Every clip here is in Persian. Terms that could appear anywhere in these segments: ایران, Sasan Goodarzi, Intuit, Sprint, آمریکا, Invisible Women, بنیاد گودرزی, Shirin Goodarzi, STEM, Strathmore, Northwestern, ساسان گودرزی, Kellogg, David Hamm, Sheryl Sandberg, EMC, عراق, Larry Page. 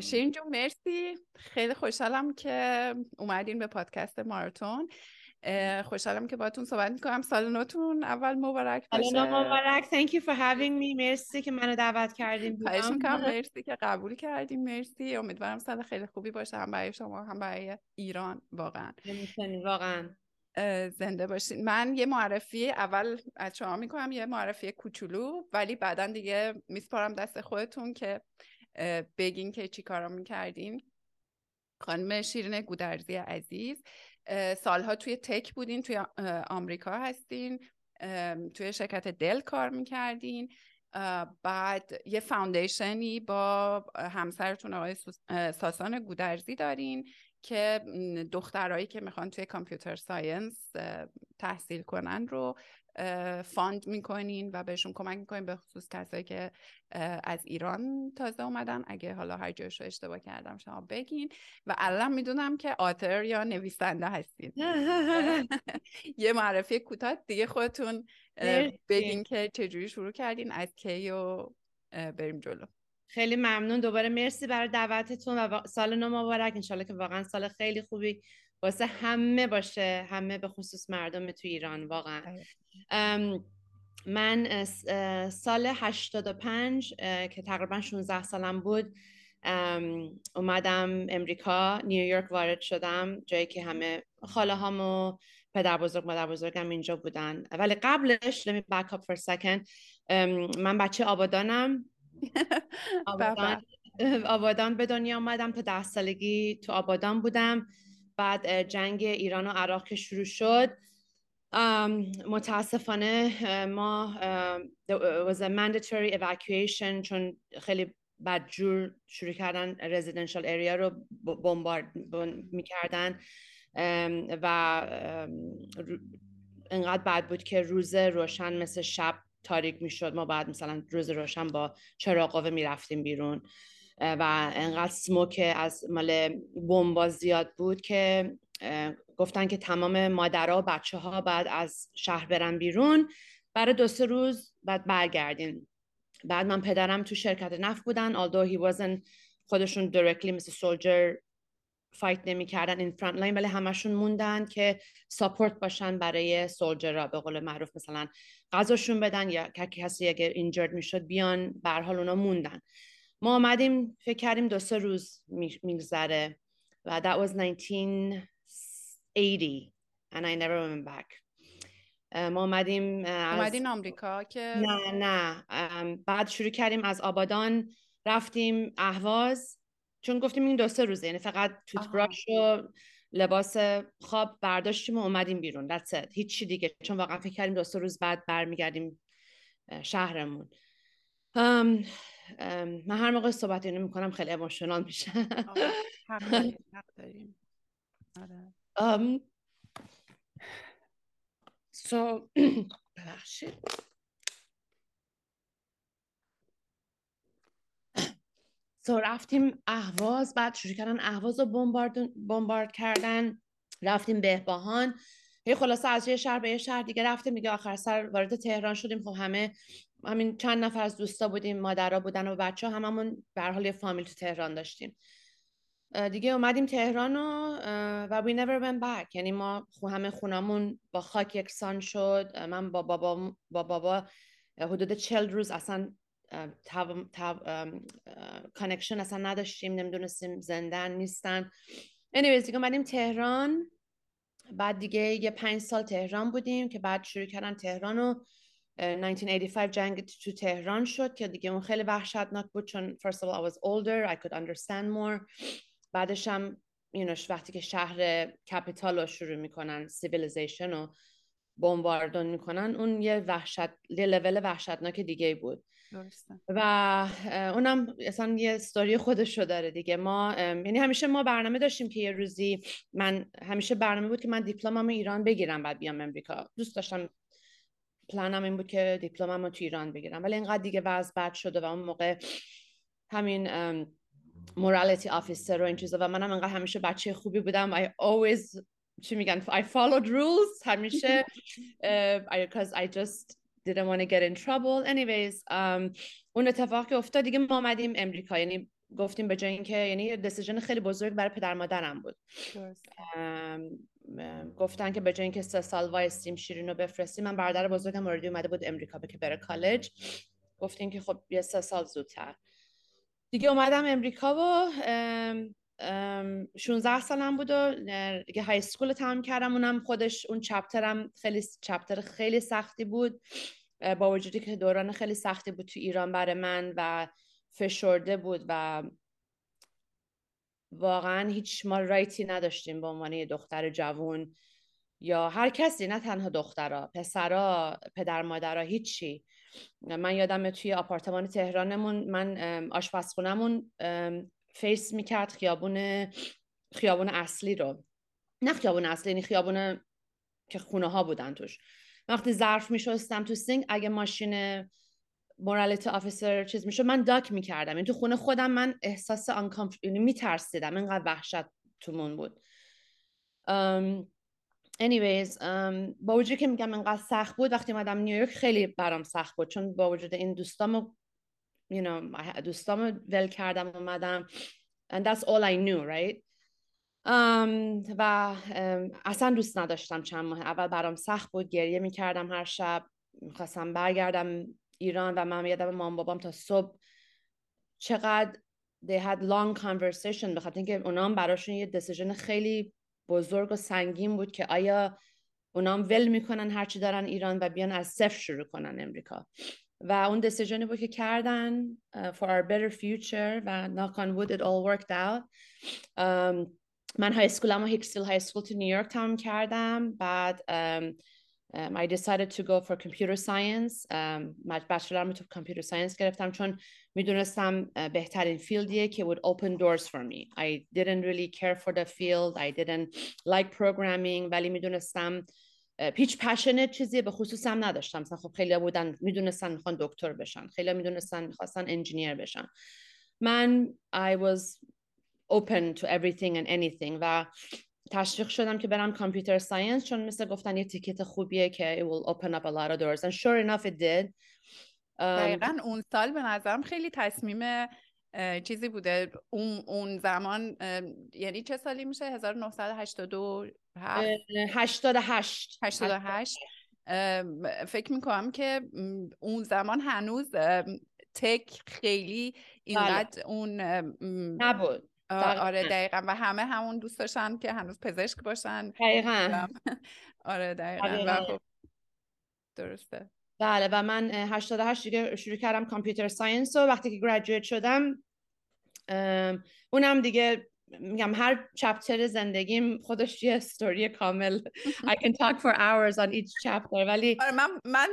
شیرین جون مرسی، خیلی خوشحالم که اومدین به پادکست ماراتون. خوشحالم که باهاتون صحبت می‌کنم. سال نوتون اول مبارک باشه. سال نو مبارک. Thank you for having me. مرسی که منو دعوت کردین. خواهش می‌کنم. مرسی که قبول کردین. مرسی. امیدوارم سال خیلی خوبی باشه، هم برای شما هم برای ایران. واقعاً. واقعاً. زنده باشین. من یه معرفی اول از شما می‌کنم، یه معرفی کوچولو، ولی بعداً دیگه میسپارم دست خودتون که بگین که چی کارا می‌کردین. خانم شیرین گودرزی عزیز، سالها توی تک بودین، توی آمریکا هستین، توی شرکت دل کار میکردین، بعد یه فاندیشنی با همسرتون آقای ساسان گودرزی دارین که دخترایی که میخوان توی کامپیوتر ساینس تحصیل کنن رو فاند میکنین و بهشون کمک میکنین، به خصوص کسایی که از ایران تازه اومدن. اگه حالا هر جایش رو اشتباه کردم شما بگین. و الان میدونم که آتر یا نویسنده هستین. یه معرفی کوتاه دیگه خودتون بگین که چجوری شروع کردین، از کی، و بریم جلو. خیلی ممنون. دوباره مرسی برای دعوتتون و سال نو مبارک. انشالله که واقعا سال خیلی خوبی واسه همه باشه، همه به خصوص مردم تو ایران. واقعا من سال 85 که تقریبا 16 سالم بود اومدم امریکا، نیویورک وارد شدم، جایی که همه خاله هام و پدر بزرگ مادر بزرگم اینجا بودن. ولی قبلش let me back up for a second. من بچه آبادانم. آبادان به دنیا آمدم. تا 10 سالگی تو آبادان بودم. بعد جنگ ایران و عراق که شروع شد، متاسفانه ما there was a mandatory evacuation، چون خیلی بدجور شروع کردن residential area رو بمبارد میکردن و انقدر بد بود که روز روشن مثل شب تاریک میشد. ما بعد مثلا روز روشن با چراغ قوه میرفتیم بیرون و انقدر سموک از مال بمب زیاد بود که گفتن که تمام مادرها و بچه ها بعد از شهر برن بیرون برای 2-3 روز، بعد برگردین. بعد من پدرم تو شرکت نفت بودن، although he wasn't، خودشون directly مثل soldier فایت نمی کردن in front line، ولی همشون موندن که ساپورت باشن برای سولجرها، به قول معروف مثلا غذاشون بدن یا کسی اگر اینجرد می شد بیان. به هر حال اونا موندن. ما آمدیم، فکر کردیم 2-3 روز میگذره و that was 1980 and I never went back. ما آمدیم آمریکا که نه بعد شروع کردیم از آبادان رفتیم اهواز، چون گفتیم این 2-3 روزه، یعنی فقط توت براش و لباس خواب برداشتیم و اومدیم بیرون. That's it. هیچ چی دیگه، چون واقعا فکر کردیم 2-3 روز بعد برمیگردیم شهرمون. من هر موقع صحبت اینو میکنم خیلی ایموشنال میشم. حق داریم. So ببخشید. رفتیم اهواز، بعد شروع کردن اهواز رو بمبارد کردن. رفتیم بهبهان، هی خلاصه از یه شهر به یه شهر دیگه رفتیم. دیگه آخر سر وارد تهران شدیم. خب همه همین چند نفر از دوستا بودیم، مادرها بودن و بچه ها، هممون به هر حال یه فامیل تو تهران داشتیم دیگه. اومدیم تهران و we never went back. یعنی ما همه خونمون با خاک یکسان شد. من با بابا حدود 40 روز اصلا کانکشن اصلا نداشتیم، نمیدونستیم زندن نیستن. anyways دیگه اومدیم تهران. بعد دیگه یه 5 سال تهران بودیم که بعد شروع کردن تهران رو 1985 جنگ تو تهران شد که دیگه اون خیلی وحشتناک بود، چون first of all I was older, I could understand more. بعدش هم وقتی که شهر کپیتال رو شروع میکنن، سیویلیزیشن رو بمباردون میکنن، اون یه لول وحشتناک دیگه بود. درسته. و اونم اصلا یه استوری خودشو داره دیگه. ما یعنی همیشه ما برنامه داشتیم که یه روزی، من همیشه برنامه بود که من دیپلمم ایران بگیرم بعد بیام امریکا. دوست داشتم، پلانم این بود که دیپلمم رو تو ایران بگیرم، ولی اینقدر دیگه وضع بد شده و اون موقع همین مورالیتی آفیسر و این چیزا، و منم اینقدر همیشه بچه خوبی بودم. I always I followed rules همیشه because I just didn't want to get in trouble. Anyways اون اتفاقی افتاد دیگه. ما آمدیم امریکا، یعنی گفتیم به جای اینکه، یعنی یه دسیژن خیلی بزرگ برای پدر مادرم بود. گفتن که به جای اینکه 3 سال وایستیم شیرین رو بفرستیم، من برادر بزرگم اوردی اومده بود امریکا به که بره کالج، گفتیم که خب یه 3 سال زودتر. دیگه اومدم امریکا و 16 سالم بود و دیگه های اسکول تمام کردم. اونم خودش اون چپترم خیلی چپتر خیلی سختی بود، با وجودی که دوران خیلی سختی بود تو ایران برای من و فشرده بود و واقعا هیچ ما رایتی نداشتیم به عنوان یه دختر جوون یا هر کسی، نه تنها دخترها، پسرها، پدر مادرها، هیچی. من یادمه توی آپارتمان تهرانمون، من آشپزخونمون فیس میکرد خیابون اصلی رو، نه خیابون اصلی یعنی خیابون که خونه ها بودن توش. وقتی ظرف میشستم تو سینک، اگه ماشین مورالیتی آفیسر چیز میشد، من داک میکردم. این تو خونه خودم من احساس یعنی میترسیدم، اینقدر وحشت تو من بود. با وجود که میگم اینقدر سخت بود، وقتی اومدم نیویورک خیلی برام سخت بود، چون با وجود این دوستامو ول کردم اومدم and that's all I knew right. اصلا دوست نداشتم. چند ماه اول برام سخت بود، گریه میکردم هر شب، میخواستم برگردم ایران و من یادم مام بابام تا صبح چقدر they had long conversation، بخاطر اینکه اونام براشون یه دسیژن خیلی بزرگ و سنگین بود که آیا اونام ول میکنن هرچی دارن ایران و بیان از صفر شروع کنن امریکا. و اون دسیژنی بود که کردن for our better future و knock on wood it all worked out. من های اسکولم هیکسیل های اسکول تو نیویورک تمام کردم. بعد I decided to go for computer science. بچلرم تو computer science گرفتم چون میدونستم بهترین فیلدیه که would open doors for me. I didn't really care for the field. I didn't like programming. ولی میدونستم پیچ پشنه چیزیه، به خصوصم نداشتم. مثلا خب خیلی ها بودن میدونستن میخوان دکتر بشن، خیلی ها میدونستن میخواستن انجینیر بشن. من I was open to everything and anything و تشویق شدم که برم کامپیوتر ساینس، چون مثل گفتن یه تیکت خوبیه که it will open up a lot of doors and sure enough it did. دقیقاً اون سال به نظرم خیلی تصمیم چیزی بوده اون زمان. یعنی چه سالی میشه؟ 1982 88 فکر میکنم که اون زمان هنوز تک خیلی اینقدر اون نبود. آره دقیقاً. و همه همون دوست داشتن که هنوز پزشک باشن. دقیقاً. آره دقیقاً. درسته. بله. و من 88 دیگه شروع کردم کامپیوتر ساینس و وقتی که گریجویت شدم، اونم دیگه میگم هر چپتر زندگیم خودش یه استوری کامل. I can talk for hours on each chapter. ولی آره من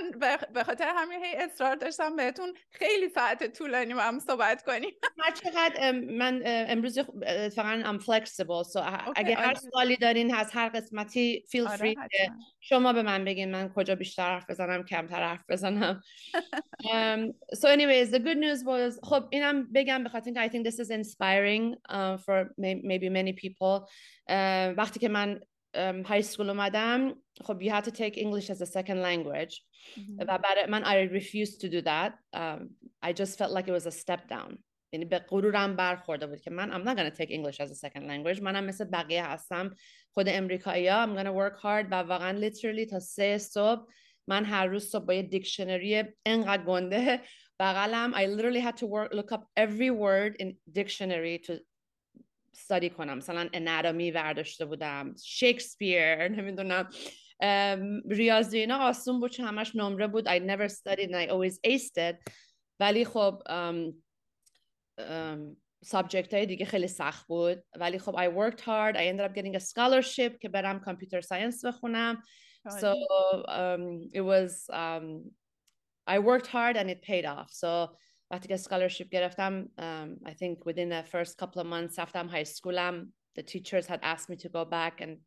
به خاطر همین هی اصرار داشتم بهتون خیلی ساعت طولانی با هم صحبت کنیم. هر چقدر من امروز فقط I'm flexible. So اگه هر سوالی دارین از هر قسمتی feel free شما به من بگین من کجا بیشتر حرف بزنم، کمتر حرف بزنم. So anyways the good news was خب اینم بگم بخاطر اینکه I think this is inspiring for maybe many people. وقتی که من های سکول اومدم، خب you had to take English as a second language. و برای من I refused to do that. I just felt like it was a step down. یعنی به غرورم برخورده بود که من I'm not going to take English as a second language. منم مثل بقیه هستم، خود امریکایی ها. I'm going to work hard. و واقعا literally تا 3 صبح من هر روز صبح با یه دیکشنری انقدر گنده بغلم I literally had to look up every word in dictionary to study کنم. مثلا anatomy ورداشته بودم، شکسپیر، نمیدونم ریاضی، اینا آسون بود چون همش نمره بود. I never studied and I always aced it. ولی خب سابجکت های دیگه خیلی سخت بود. ولی خب I worked hard. I ended up getting a scholarship که برم کامپیوتر ساینس بخونم. So it was I worked hard and it paid off. So وقتی که scholarship گرفتم I think within the first couple of months رفتم های سکولم. The teachers had asked me to go back and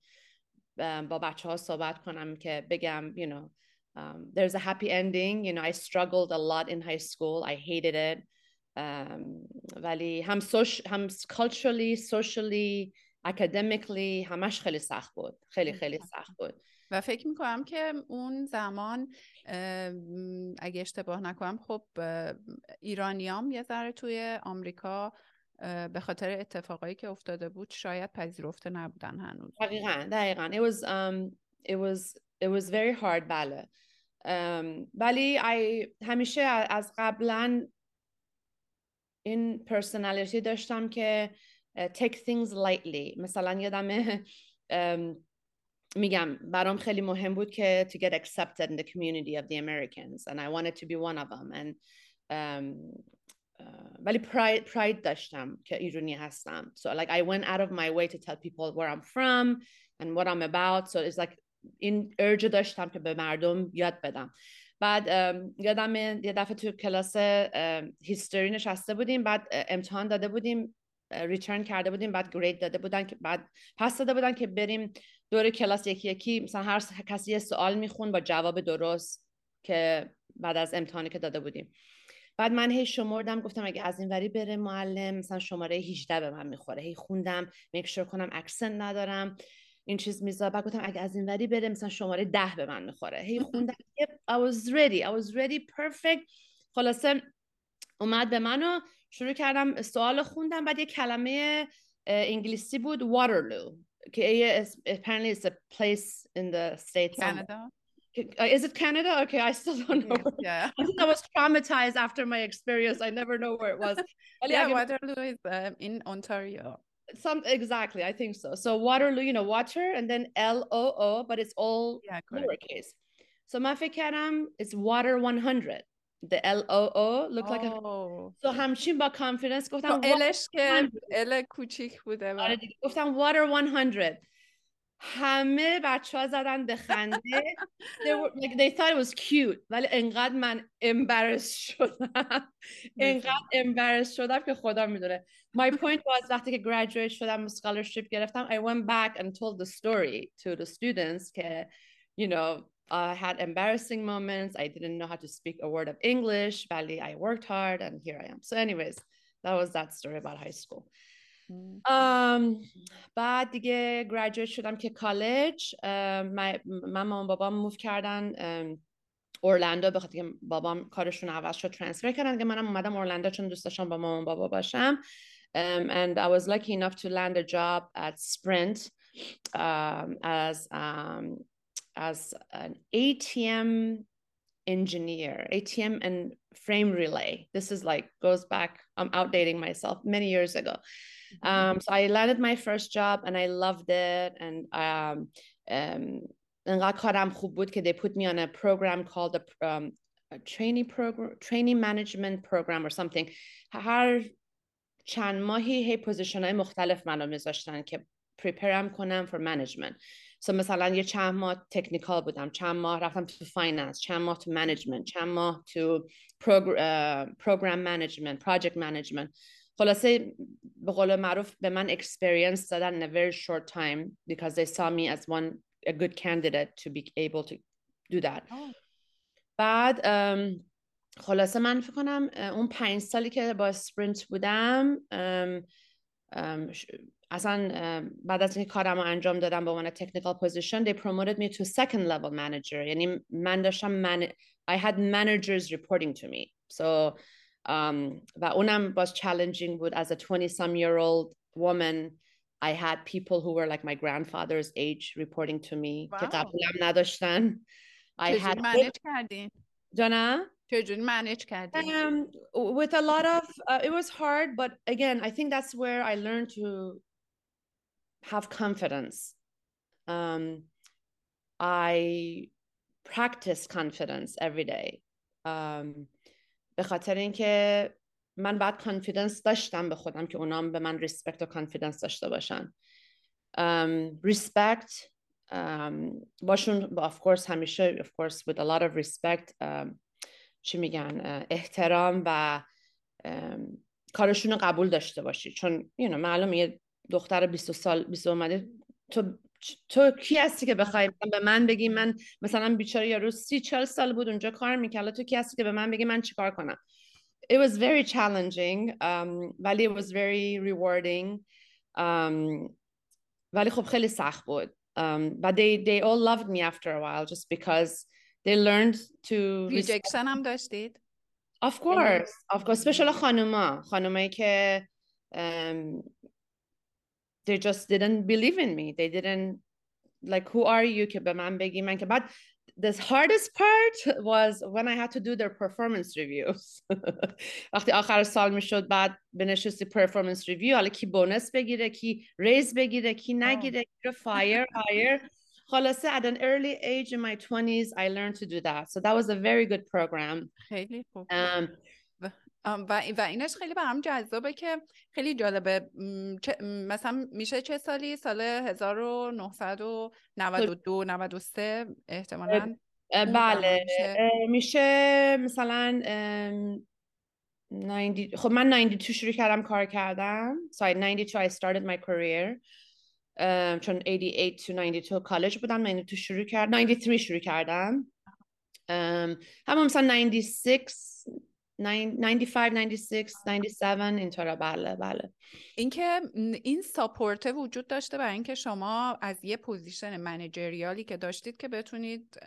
با بچه ها صحبت کنم که بگم you know there's a happy ending. You know I struggled a lot in high school. I hated it. ولی هم culturally, socially, academically همش خیلی سخت بود. خیلی خیلی سخت بود. و فکر میکنم که اون زمان اگه اشتباه نکنم خب ایرانیام یه ذره توی آمریکا به خاطر اتفاقایی که افتاده بود شاید پذیرفته نبودن هنوز. دقیقاً it was very hard. بله ولی همیشه از قبلا این پرسنالیتی داشتم که take things lightly. مثلا یادم میگم برام خیلی مهم بود که to get accepted in the community of the Americans and I wanted to be one of them and ولی pride داشتم که ایرانی هستم. So like I went out of my way to tell people where I'm from and what I'm about. So it's like این urge داشتم که به مردم یاد بدم. بعد یادم یه دفعه تو کلاس هیستوری نشسته بودیم، بعد امتحان داده بودیم، ریترن کرده بودیم، بعد گرید داده بودن که بعد پس داده بودن که بریم دور کلاس یکی یکی، مثلا هر کسی یه سوال میخون با جواب درست که بعد از امتحانی که داده بودیم. بعد من هی شمردم، گفتم اگه از این وری بره معلم مثلا شماره 18 به من میخوره. هی خوندم میکشور کنم اکسنت ندارم این چیز میذارم. بعد گفتم اگه از این وری بره مثلا شماره 10 به من میخوره. هی خوندم. I was ready perfect. خلاصه اومد به منو شروع کردم سوال خوندم. بعد یه کلمه انگلیسی بود Waterloo که apparently it's a place in the states. Canada. Is it Canada? Okay, I still don't know. Yeah. I was traumatized after my experience. I never know where it was. Yeah, Waterloo is in Ontario. Exactly, I think so. So Waterloo, you know, water and then L-O-O, but it's all lowercase. So my fikaram is water 100. The L-O-O looked like So همچین با confidence گفتم Lش که L کوچیک بوده. آره دیگه گفتم water 100. همه بچه‌ها زدن به خنده. They thought it was cute. ولی انقدر من embarrassed شدم که خدا میدونه. My point was وقتی که graduate شدم scholarship گرفتم I went back and told the story to the students که you know I had embarrassing moments. I didn't know how to speak a word of English. But I worked hard and here I am. So anyways, that was that story about high school. بعد دیگه graduate شدم که کالج. مامان بابام موو کردن اورلندو به خاطر اینکه بابام کارشون عوض شد ترانسفر کردن که منم اومدم اورلندو چون دوست داشتم با مامان بابا باشم. And I was lucky enough to land a job at Sprint as an ATM engineer, ATM and frame relay. This is like goes back, I'm outdating myself, many years ago. Mm-hmm. So I landed my first job and I loved it. And انقدر کارم خوب بود که they put me on a program called a trainee program, trainee management program or something. هر چند ماهی هی پوزیشن‌های مختلف منو میذاشتن که prepareم کنم for management. So مثلا یه چند ماه تکنیکال بودم، چند ماه رفتم تو فایننس، چند ماه تو منیجمنت، چند ماه تو پروگرام منیجمنت، پروجکت منیجمنت. خلاصه به قول معروف به من experience دادن in a very short time because they saw me as a good candidate to be able to do that. بعد خلاصه من فکر کنم اون 5 سالی که با اسپرینت بودم اصلا بعد از اینکه کارم رو انجام دادم به عنوان technical position they promoted me to second level manager. یعنی من داشتم I had managers reporting to me. So و اونم باز challenging بود. As a 20-some-year-old woman I had people who were like my grandfather's age reporting to me که قبولم نداشتن. چجوری manage کردین؟ جانم؟ چجوری manage کردین؟ With a lot of it was hard but again I think that's where I learned to have confidence. I practice confidence every day. به خاطر اینکه من بعد confidence داشتم به خودم که اونام به من respect و confidence داشته باشن. Respect باشون of course همیشه of course with a lot of respect چی میگن احترام و کارشون رو قبول داشته باشی چون you know معلومه یه دختر 20 اومده تو کی هستی که بخوای به من بگی من مثلا بیچاره یارو 30-40 سال بود اونجا کار میکرد تو کی هستی که به من بگی من چیکار کنم. It was very challenging ولی it was very rewarding ولی خب خیلی سخت بود. But they all loved me after a while just because they learned to rejection هم داشتید. Of course. Especially خانومایی که they just didn't believe in me. They didn't, like, who are you که به من بگی من که. But the hardest part was when I had to do their performance reviews. وقتی آخر سال میشد بعد بنشستی performance review، حالا کی بونس بگیره، کی ریز بگیره، کی نگیره، کی fire hire. خلاصه at an early age in my 20s I learned to do that. So that was a very good program. خیلی خوب. و اینش خیلی برام جذابه که خیلی جالبه. مثلا میشه چه سالی؟ سال 1992 93 احتمالاً. بله میشه مثلا 90. خب من 92 شروع کردم کار کردم. So in 92 I started my career. چون 88 to 92 کالج بودم. 92 شروع کردم. 93 شروع کردم. همون مثلا 96 95 96 97 اینطورا. بله بله. اینکه این ساپورته وجود داشته برای اینکه شما از یه پوزیشن منیجریالی که داشتید که بتونید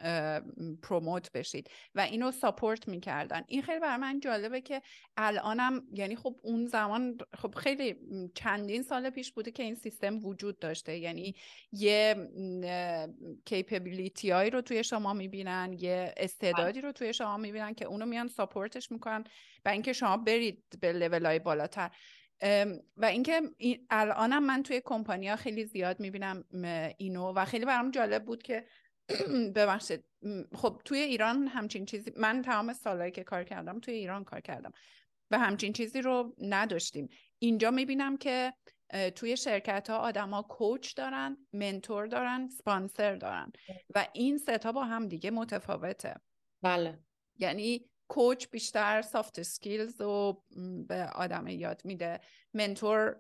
پروموت بشید و اینو ساپورت میکردن. این خیلی برای من جالبه که الانم، یعنی خب اون زمان خب خیلی چندین سال پیش بوده که این سیستم وجود داشته، یعنی یه کیپبیلیتی هایی رو توی شما میبینن، یه استعدادی رو توی شما میبینن که اونو میان ساپورتش میکنن و اینکه شما برید به لول‌های بالاتر. و اینکه الانم من توی کمپانی‌ها خیلی زیاد می‌بینم اینو و خیلی برام جالب بود که ببخشید خب توی ایران همچین چیزی، من تمام سالایی که کار کردم توی ایران کار کردم و همچین چیزی رو نداشتیم. اینجا می‌بینم که توی شرکت‌ها آدم‌ها کوچ دارن، منتور دارن، سپانسر دارن و این ستا با هم دیگه متفاوته. بله. یعنی کوچ بیشتر سافت سکیلز رو به آدم یاد میده، منتور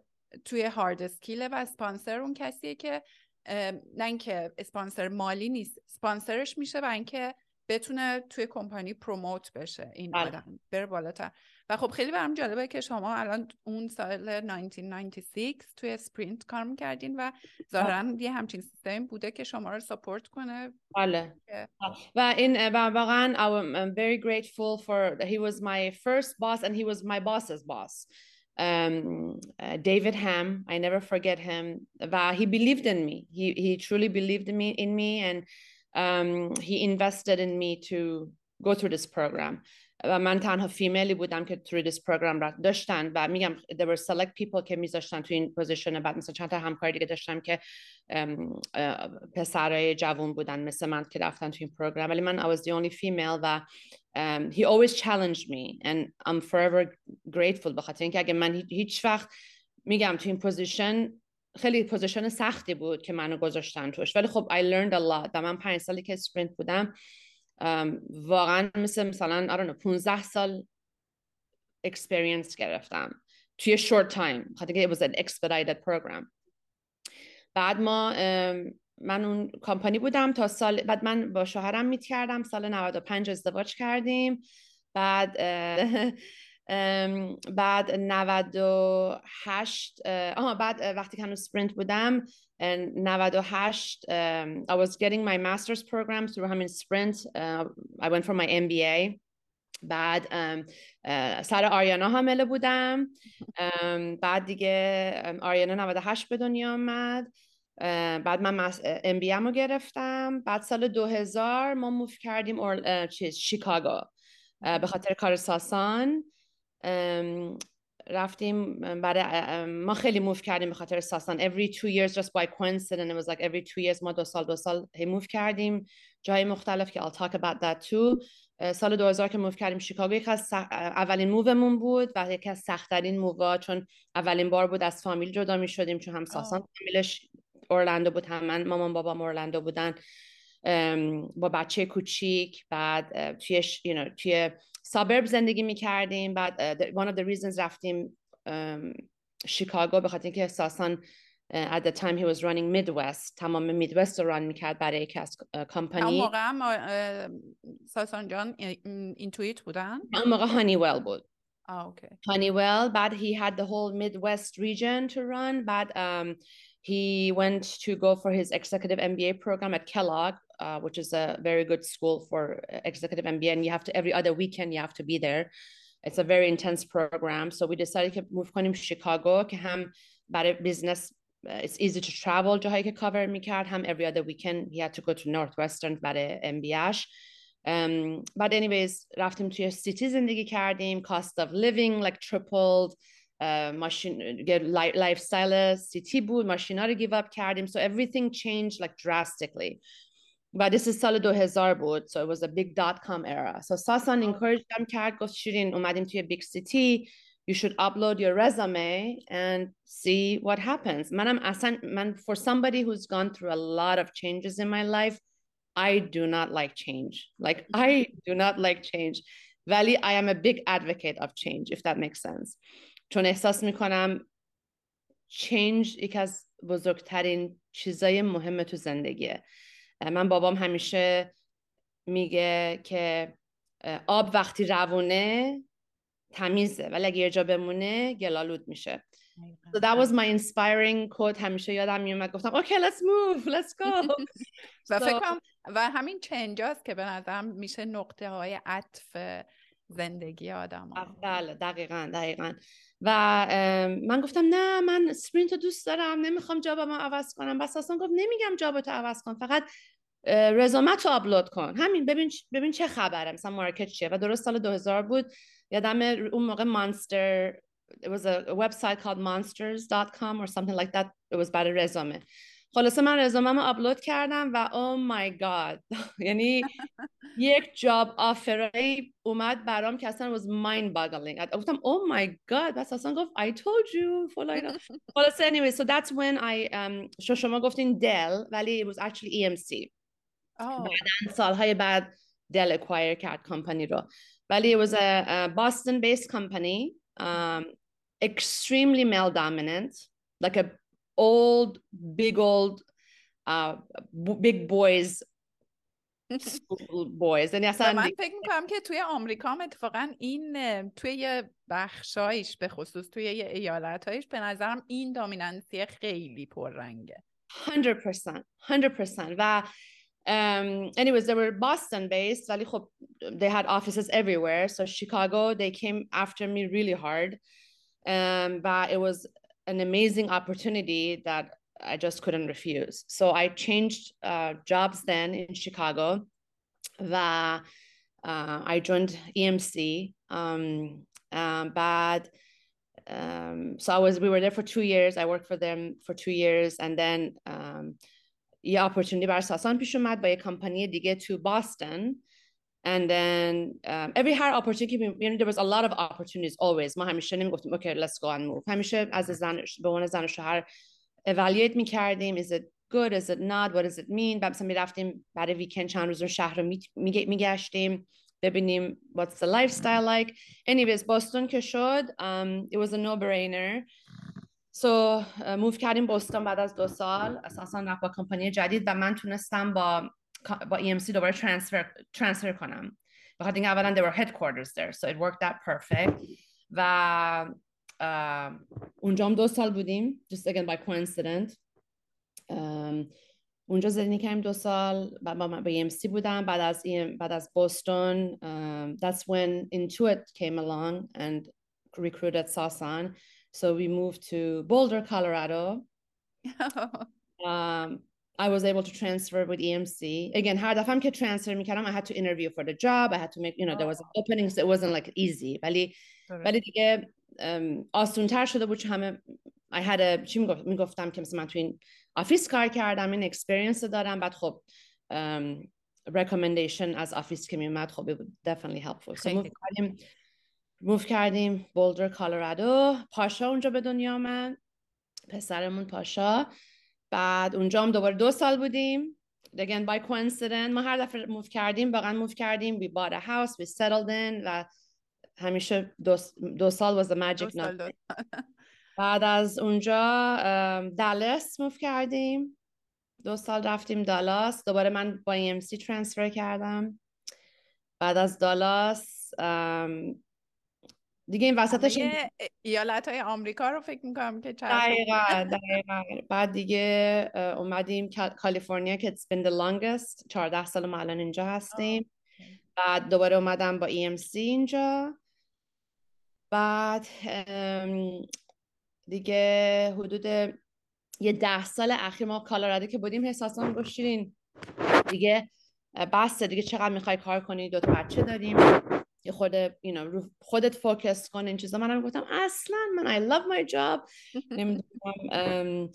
توی هارد اسکیله و سپانسر اون کسیه که نه اینکه سپانسر مالی نیست، سپانسرش میشه و اینکه بتونه توی کمپانی پروموت بشه این آدم بره بالاتر. و خب خیلی برام جالبه که شما الان اون سال 1996 توی اسپرینت کار میکردین و ظاهراً یه همچین سیستمی بوده که شما رو ساپورت کنه. بله. و این واقعاً I'm very grateful for he was my first boss and he was my boss's boss. David Hamm, I never forget him. و he believed in me. He truly believed in me and he invested in me to go through this program. و من تنها فیمیلی بودم که through this program را داشتن و میگم there were select people که میذاشتن تو این پوزیشن. بعد مثلا چند تا همکاری دیگه داشتم که پسرای جوان بودن مثل من که رفتن تو این پروگرام، ولی من I was the only female و he always challenged me and I'm forever grateful به خاطر اینکه اگه من هیچ وقت، میگم تو این پوزیشن خیلی پوزیشن سختی بود که منو گذاشتن توش، ولی خب I learned a lot. و من 5 سالی که اسپرینت بودم واقعا مثلا I don't know 15 سال experience گرفتم توی short time، خاطر که it was an expedited program. بعد من اون کمپانی بودم تا سال بعد. من با شوهرم میت کردم، سال 95 ازدواج کردیم. بعد 98 بعد وقتی که هنوز اسپرینت بودم 98 I was getting my master's program through همین اسپرینت. I went for my MBA. بعد سر آریانا حامله بودم. بعد دیگه آریانا 98 به دنیا آمد. بعد من MBAم رو گرفتم. بعد سال 2000 ما موو کردیم شیکاگو به خاطر کار ساسان. رفتیم برای ما خیلی موو کردیم به خاطر ساسان. Every 2 years just by coincidence it was like every 2 years ما دو سال موو کردیم جای مختلف که I'll talk about that too. سال 2000 که موو کردیم شیکاگو یک از اولین موومون بود و یکی از سخت‌ترین مووها، چون اولین بار بود از فامیل جدا می شدیم، چون هم ساسان فامیلش اورلندو بود، هم من مامان بابام اورلندو بودن با بچه کوچیک. بعد توی توی سابرب زندگی می‌کردیم. بعد one of the reasons رفتیم شیکاگو به خاطر اینکه ساسان at the time he was running midwest، تمام میدوست رو ران می‌کرد برای یک از کمپانی. اون موقع ساسان جان اینتویت بودن، اون موقع هانیویل بود. اوکی هانیویل. بعد he had the whole midwest region to run. بعد he went to go for his executive MBA program at Kellogg, which is a very good school for executive MBA, and you have to every other weekend you have to be there. It's a very intense program. So we decided که move کنیم شیکاگو که هم برای بیزنس it's easy to travel جاهایی که cover میکرد، هم every other weekend he had to go to Northwestern برای MBAش. But anyways رفتیم توی سیتی زندگی کردیم. Cost of living like tripled. ماشین lifestyle سیتی بود، ماشینا رو give up کردیم. So everything changed like drastically. But this is سال 2000 بود. So it was a big dot-com era. So Sasan encouraged them کرد، گفت شیرین اومدیم توی big city. You should upload your resume and see what happens. For somebody who's gone through a lot of changes in my life, I do not like change. Like, I do not like change. Valley, I am a big advocate of change, if that makes sense. چون احساس میکنم change یکی از بزرگترین چیزای مهم تو زندگیه. من بابام همیشه میگه که آب وقتی روونه تمیزه ولی اگه یه جا بمونه گلالود میشه. So that was my inspiring quote. همیشه یادم میومد گفتم okay let's move let's go. و فکر کنم و همین چنجاست که به نظرم میشه نقطه های عطف زندگی آدم ها. بله دقیقاً. و من گفتم نه، من اسپرینت رو دوست دارم، نمیخوام جابمو عوض کنم. بس اصلا گفت نمیگم جابتو عوض کن، فقط رزومتو آپلود کن، همین، ببین چه خبره، مثلا مارکت چیه. و درست سال 2000 بود. یادم اون موقع مانستر، it was a website called monsters.com or something like that. It was برای رزومه. خلاصه من رزوممو آپلود کردم و oh my god، یعنی یک جاب آفری اومد برام که اصلا was mind boggling. گفتم oh my god، بس اصلا گفت I told you فلان. خلاصه anyway so that's when I شما گفتین دل، ولی it was actually EMC. بعدن سالهای بعد دل اکوایر کرد کمپانی رو، ولی it was a Boston based company, extremely male dominant, like a big boys school boys. یعنی اصلا من فکر میکنم که توی آمریکا هم اتفاقا این توی بخشایش، به خصوص توی ایالتایش، به نظرم این دامینانسی خیلی پررنگه. 100% و anyways they were Boston based ولی خب they had offices everywhere. So Chicago, they came after me really hard. But it was an amazing opportunity that I just couldn't refuse. So I changed jobs then in Chicago. I joined EMC. We were there for 2 years. I worked for them for 2 years. And then the opportunity برای ساسان پیش اومد با یه کمپانی دیگه تو باستون. And then every hard opportunity, you know, there was a lot of opportunities always. ما همیشه نمیگفتیم okay let's go and move. همیشه از زن به عنوان زن و شوهر evaluate میکردیم. Is it good? Is it not? What does it mean? بعد مثلا میرفتیم برای ویکند چند روز شهر رو میگشتیم ببینیم what's the lifestyle like. Anyways بوستون که شد it was a no-brainer. So move کردیم بوستون بعد از 2 سال. اساسا رفت با کمپانی جدید و من تونستم با EMC دوباره transfer کنم. بخاطر اینکه اولا they were headquarters there, so it worked out perfect. و اونجا هم 2 سال بودیم. Just again by coincidence. اونجا زندگی کردیم 2 سال. با EMC بودم. بعد از بوستون. That's when Intuit came along and recruited Sasan. So we moved to Boulder, Colorado. I was able to transfer with EMC. Again, هر دفعه که transfer میکردم I had to interview for the job. I had to make, you know, there was an opening, so it wasn't like easy. ولی دیگه آسون‌تر شده بود. همه I had a چی میگفتم که مثلا من تو این آفیس کار کردم، این experience دارم. بعد خب recommendation از آفیس که میومد خب it was definitely helpful. So move کردیم بولدر کالرادو. پاشا اونجا به دنیا آمد، پسرمون پاشا. بعد اونجا هم دوباره 2 سال بودیم. Again by coincidence. ما هر دفعه موو کردیم. We bought a house, we settled in. و همیشه 2 سال was the magic number. بعد از اونجا دالاس موو کردیم. 2 سال رفتیم دالاس. دوباره من با EMC ترانسفر کردم. بعد از دالاس دیگه این وسطش ایالت‌های آمریکا رو فکر می‌کنم که دقیقاً. بعد دیگه اومدیم کالیفرنیا که it's been the longest. 14 سال ما الان اینجا هستیم. بعد دوباره اومدم با EMC اینجا. بعد دیگه حدود یه 10 سال اخیر ما کالارادو که بودیم حساسان با شیرین دیگه بسته دیگه چقدر میخوای کار کنی، 2 تا بچه داریم، یه خورده رو خودت فوکس کن این چیزا. منم گفتم اصلا من I love my job نمیدونم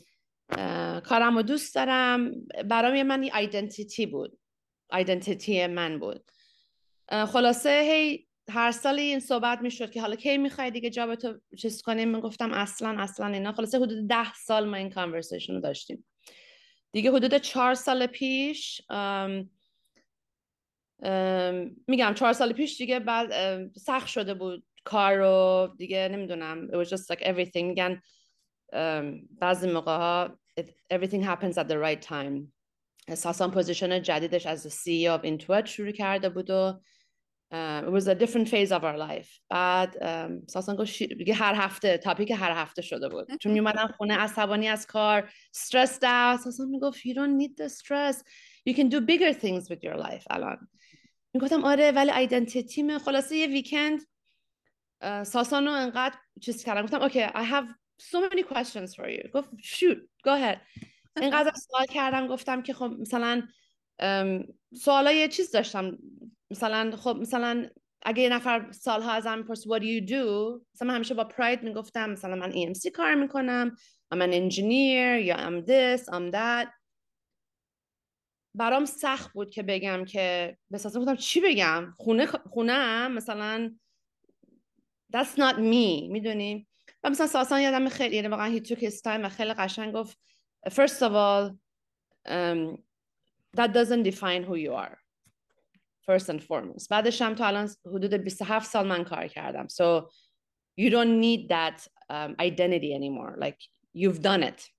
کارمو دوست دارم، برام من یه ایدنتیتی بود، ایدنتیتی من بود. خلاصه هی هر سال این صحبت میشد که حالا کی میخوای دیگه جابتو چیز کنیم، من گفتم اصلا اینا. خلاصه حدود 10 سال ما این کانورسیشن رو داشتیم دیگه. حدود 4 سال پیش میگم 4 سال پیش دیگه بعد سخت شده بود کار رو دیگه، نمیدونم it was just like everything. میگن بعضی موقع ها everything happens at the right time. ساسان پوزیشن جدیدش as the CEO of Intuit شروع کرده بود و it was a different phase of our life. بعد ساسان گفت دیگه هر هفته تاپیک هر هفته شده بود، چون میومدم خونه عصبانی از کار stressed out. ساسان میگفت you don't need the stress, you can do bigger things with your life. الان میگفتم آره ولی ایدنتیتیم. خلاصه یه ویکند ساسانو انقدر چیز کردم، گفتم اوکی I have so many questions for you. گفت shoot go ahead. انقدر سوال کردم، گفتم که خب مثلا سوالای یه چیز داشتم، مثلا خب مثلا اگه یه نفر سالها ازم پرس what do you do، مثلا من همیشه با پراید میگفتم مثلا من EMC کار میکنم، I'm an engineer یا I'm this I'm that. برام سخت بود که بگم که بسازم، گفتم چی بگم، خونم مثلا that's not me میدونی. و مثلا ساسان یادم خیلی یعنی واقعا he took his time و خیلی قشنگ گفت first of all that doesn't define who you are first and foremost. بعدش هم تا الان حدود 27 سال من کار کردم so you don't need that identity anymore, like you've done it.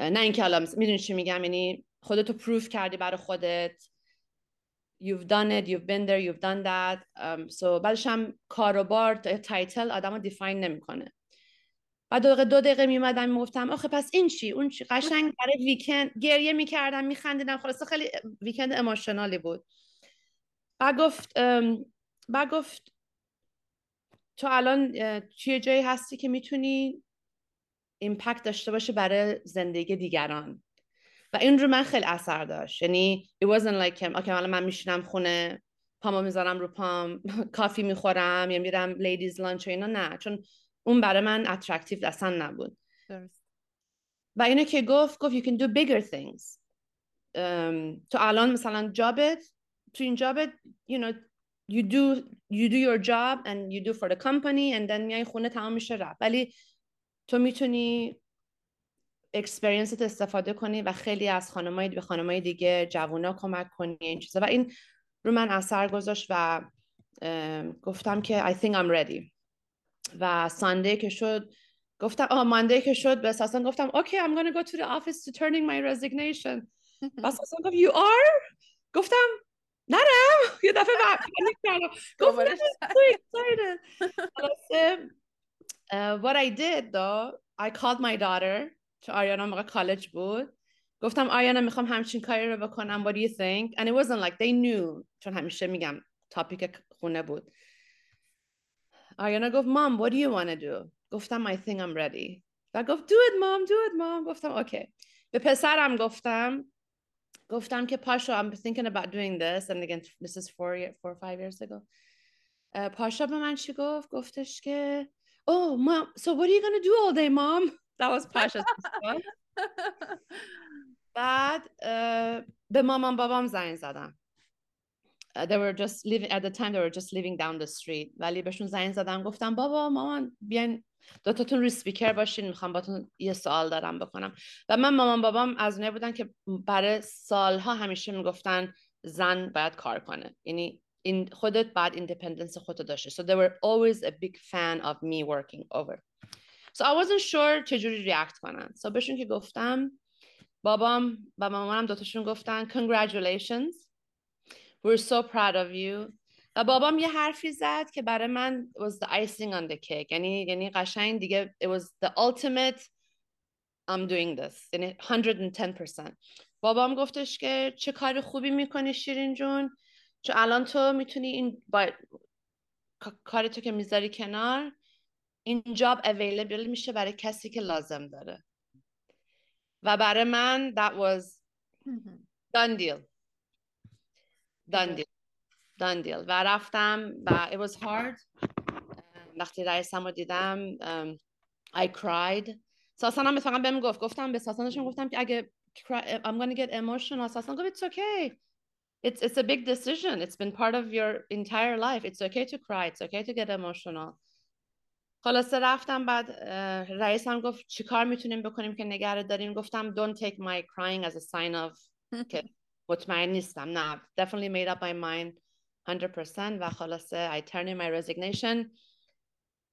نه اینکه الان میدونی چی میگم، یعنی خودتو پروف کردی برای خودت، you've done it, you've been there, you've done that. So بعدش هم کاروبار تایتل آدمو دیفاین نمیکنه. بعد دو دقیقه میمدم میگفتم آخه پس این چی اون چی، قشنگ برای ویکند گریه میکردم میخندیدم. خلاصه خیلی ویکند اموشنالی بود. بعد گفت تو الان چیه جایی هستی که میتونی ایمپکت داشته باشه برای زندگی دیگران، و این رو من خیلی اثر داشت. یعنی it wasn't like okay حالا من میشینم خونه پامو میذارم رو پام کافی میخورم یا میرم لیدیز لانچ و اینا، نه، چون اون برای من اترکتیو اصلا نبود. درست. و اینو که گفت you can do bigger things. تو الان مثلا جابت، تو این جابت you do your job and you do for the company and then میای خونه تمام میشه رفت، ولی تو میتونی اکسپریانست استفاده کنی و خیلی از خانمای به خانمای دیگه جوونا کمک کنی این چیزا. و این رو من اثر گذاشت و گفتم که I think I'm ready. و ساندی که شد گفتم ماندی که شد به ساسان گفتم اوکی I'm going to go to the office to turning my resignation. و ساسان گفت you are؟ گفتم نرم. یه دفعه گفتم so excited. What I did though, I called my daughter چون آریانا موقع کالج بود، گفتم آریانا میخوام همچین کاری رو بکنم what do you think. And it wasn't like they knew چون همیشه میگم تاپیک خونه بود. آریانا گفت mom what do you want to do. گفتم I think I'm ready. و گفت do it mom. گفتم اوکی. به پسرم گفتم که پاشا I'm thinking about doing this and again this is 4 or 5 years ago. پاشا به من چی گفت؟ گفتش که oh mom so what are you going to do all day mom. That was Pasha's response. بعد به مامان بابام زنگ زدم. They were just living at the time they were just living down the street. ولی بهشون زنگ زدم گفتم بابا مامان بیاین دوتاتون روی سپیکر باشین، میخوام باتون یه سوال دارم بکنم. و من مامان بابام از اونایی بودن که برای سالها همیشه میگفتن زن باید کار کنه، یعنی این خودت باید ایندیپندنس خودت داشته. So they were always a big fan of me working over. So I wasn't sure چجوری ریاکت کنن. So بهشون که گفتم بابام و مامانم دوتاشون گفتن congratulations we're so proud of you. و بابام یه حرفی زد که برای من was the icing on the cake. یعنی قشنگ دیگه it was the ultimate I'm doing this. یعنی 110%. بابام گفتش که چه کار خوبی میکنی شیرین جون، چون الان تو میتونی این کار تو که میذاری کنار، این جاب اویلیبل میشه برای کسی که لازم داره. و برای من that was done deal. و رفتم و it was hard. وقتی رئیسم رو دیدم I cried. ساسان هم اتفاقا بهم گفت، گفتم به ساسانشون گفتم که اگه I'm going to get emotional. ساسان گفت it's okay. It's a big decision. It's been part of your entire life. It's okay to cry. It's okay to get emotional. خلاصه رفتم، بعد رئیسم گفت چی کار میتونیم بکنیم که نگران داریم؟ گفتم don't take my crying as a sign of که مطمئن نیستم. نه، definitely made up my mind 100%. و خلاصه I turned in my resignation.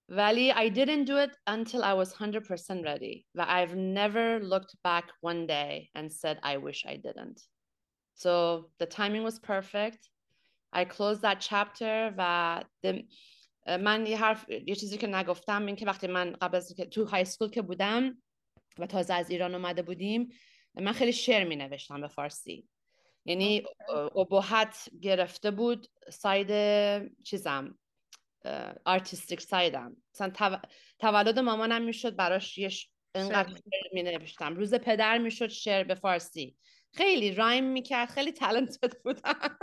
ولی I didn't do it until I was 100% ready. و I've never looked back one day and said I wish I didn't. So the timing was perfect. I closed that chapter. و من یه چیزی که نگفتم این که وقتی من قبل از تو های سکول که بودم و تازه از ایران اومده بودیم، من خیلی شعر می نوشتم به فارسی، یعنی ابهت گرفته بود ساید چیزم، آرتیستیک سایدم. مثلا تولد مامانم می شد براش یه انقدر شعر می نوشتم، روز پدر می شد شعر به فارسی، خیلی رایم میکرد، خیلی تالنتد بودم.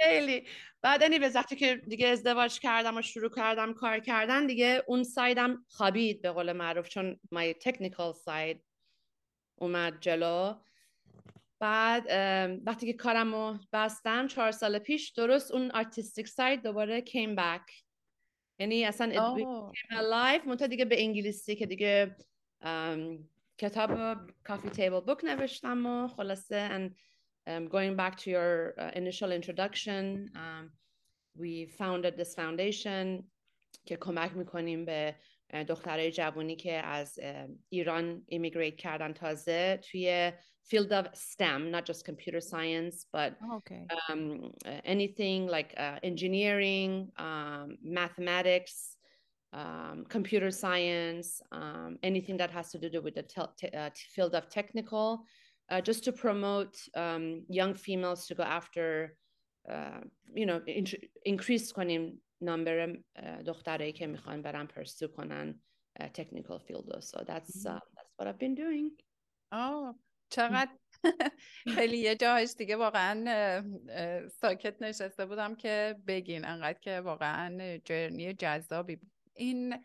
خیلی. بعد اینی به وقتی که دیگه ازدواج کردم و شروع کردم کار کردن، دیگه اون سایدم خابید به قول معروف، چون my technical side اومد جلو. بعد وقتی که کارمو بستم 4 سال پیش، درست اون artistic side دوباره came back. یعنی اصلا it became alive. منتها دیگه به انگلیسی که دیگه کتاب کافی تیبل بوک نوشتم و خلاصه. and going back to your initial introduction, we founded this foundation که کمک میکنیم به دخترای جوانی که از ایران ایمیگریت کردن تازه توی field of STEM, not just computer science but anything like engineering, mathematics, computer science, anything that has to do with the field of technical, just to promote young females to go after, you know, increase کنیم number دخترایی که میخوان برن pursue کنن technical field. So that's what I've been doing. Oh, چقدر خیلی یه جاهاش دیگه واقعا ساکت نشسته بودم که بگین، انقدر که واقعا جرنی جذابی. این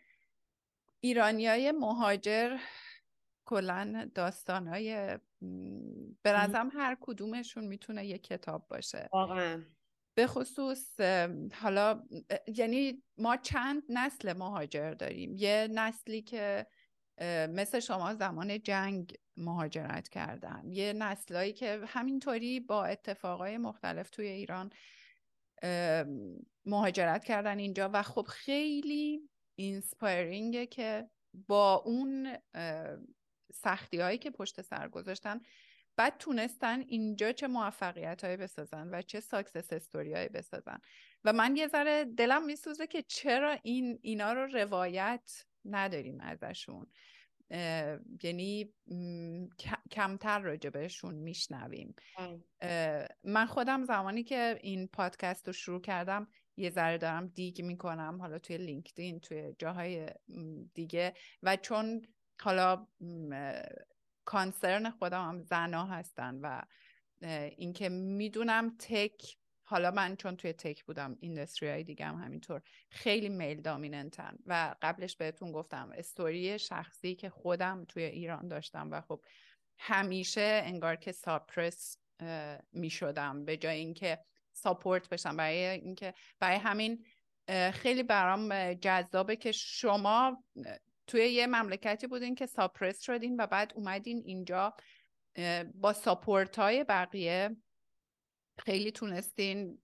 ایرانیای مهاجر کلن داستانهای برازم هر کدومشون میتونه یک کتاب باشه واقعا. به خصوص حالا یعنی ما چند نسل مهاجر داریم، یه نسلی که مثل شما زمان جنگ مهاجرت کردن، یه نسلایی که همینطوری با اتفاقای مختلف توی ایران مهاجرت کردن اینجا. و خب خیلی اینسپایرینگه که با اون سختی هایی که پشت سر گذاشتن بعد تونستن اینجا چه موفقیت هایی بسازن و چه ساکسس استوری هایی بسازن. و من یه ذره دلم میسوزه که چرا اینا رو روایت نداریم ازشون، یعنی کمتر راجبشون میشنویم. من خودم زمانی که این پادکست رو شروع کردم یه ذره دارم دیگ میکنم، حالا توی لینکدین، توی جاهای دیگه، و چون حالا کانسرن خودم هم زنا هستن و اینکه میدونم تک، حالا من چون توی تک بودم، ایندستری های دیگه هم همینطور خیلی میل دامیننتن. و قبلش بهتون گفتم استوری شخصی که خودم توی ایران داشتم و خب همیشه انگار که ساپرس میشدم به جای اینکه ساپورت بشم. برای اینکه برای همین خیلی برام جذابه که شما توی یه مملکتی بودین که ساپرس شدین و بعد اومدین اینجا با ساپورت های بقیه خیلی تونستین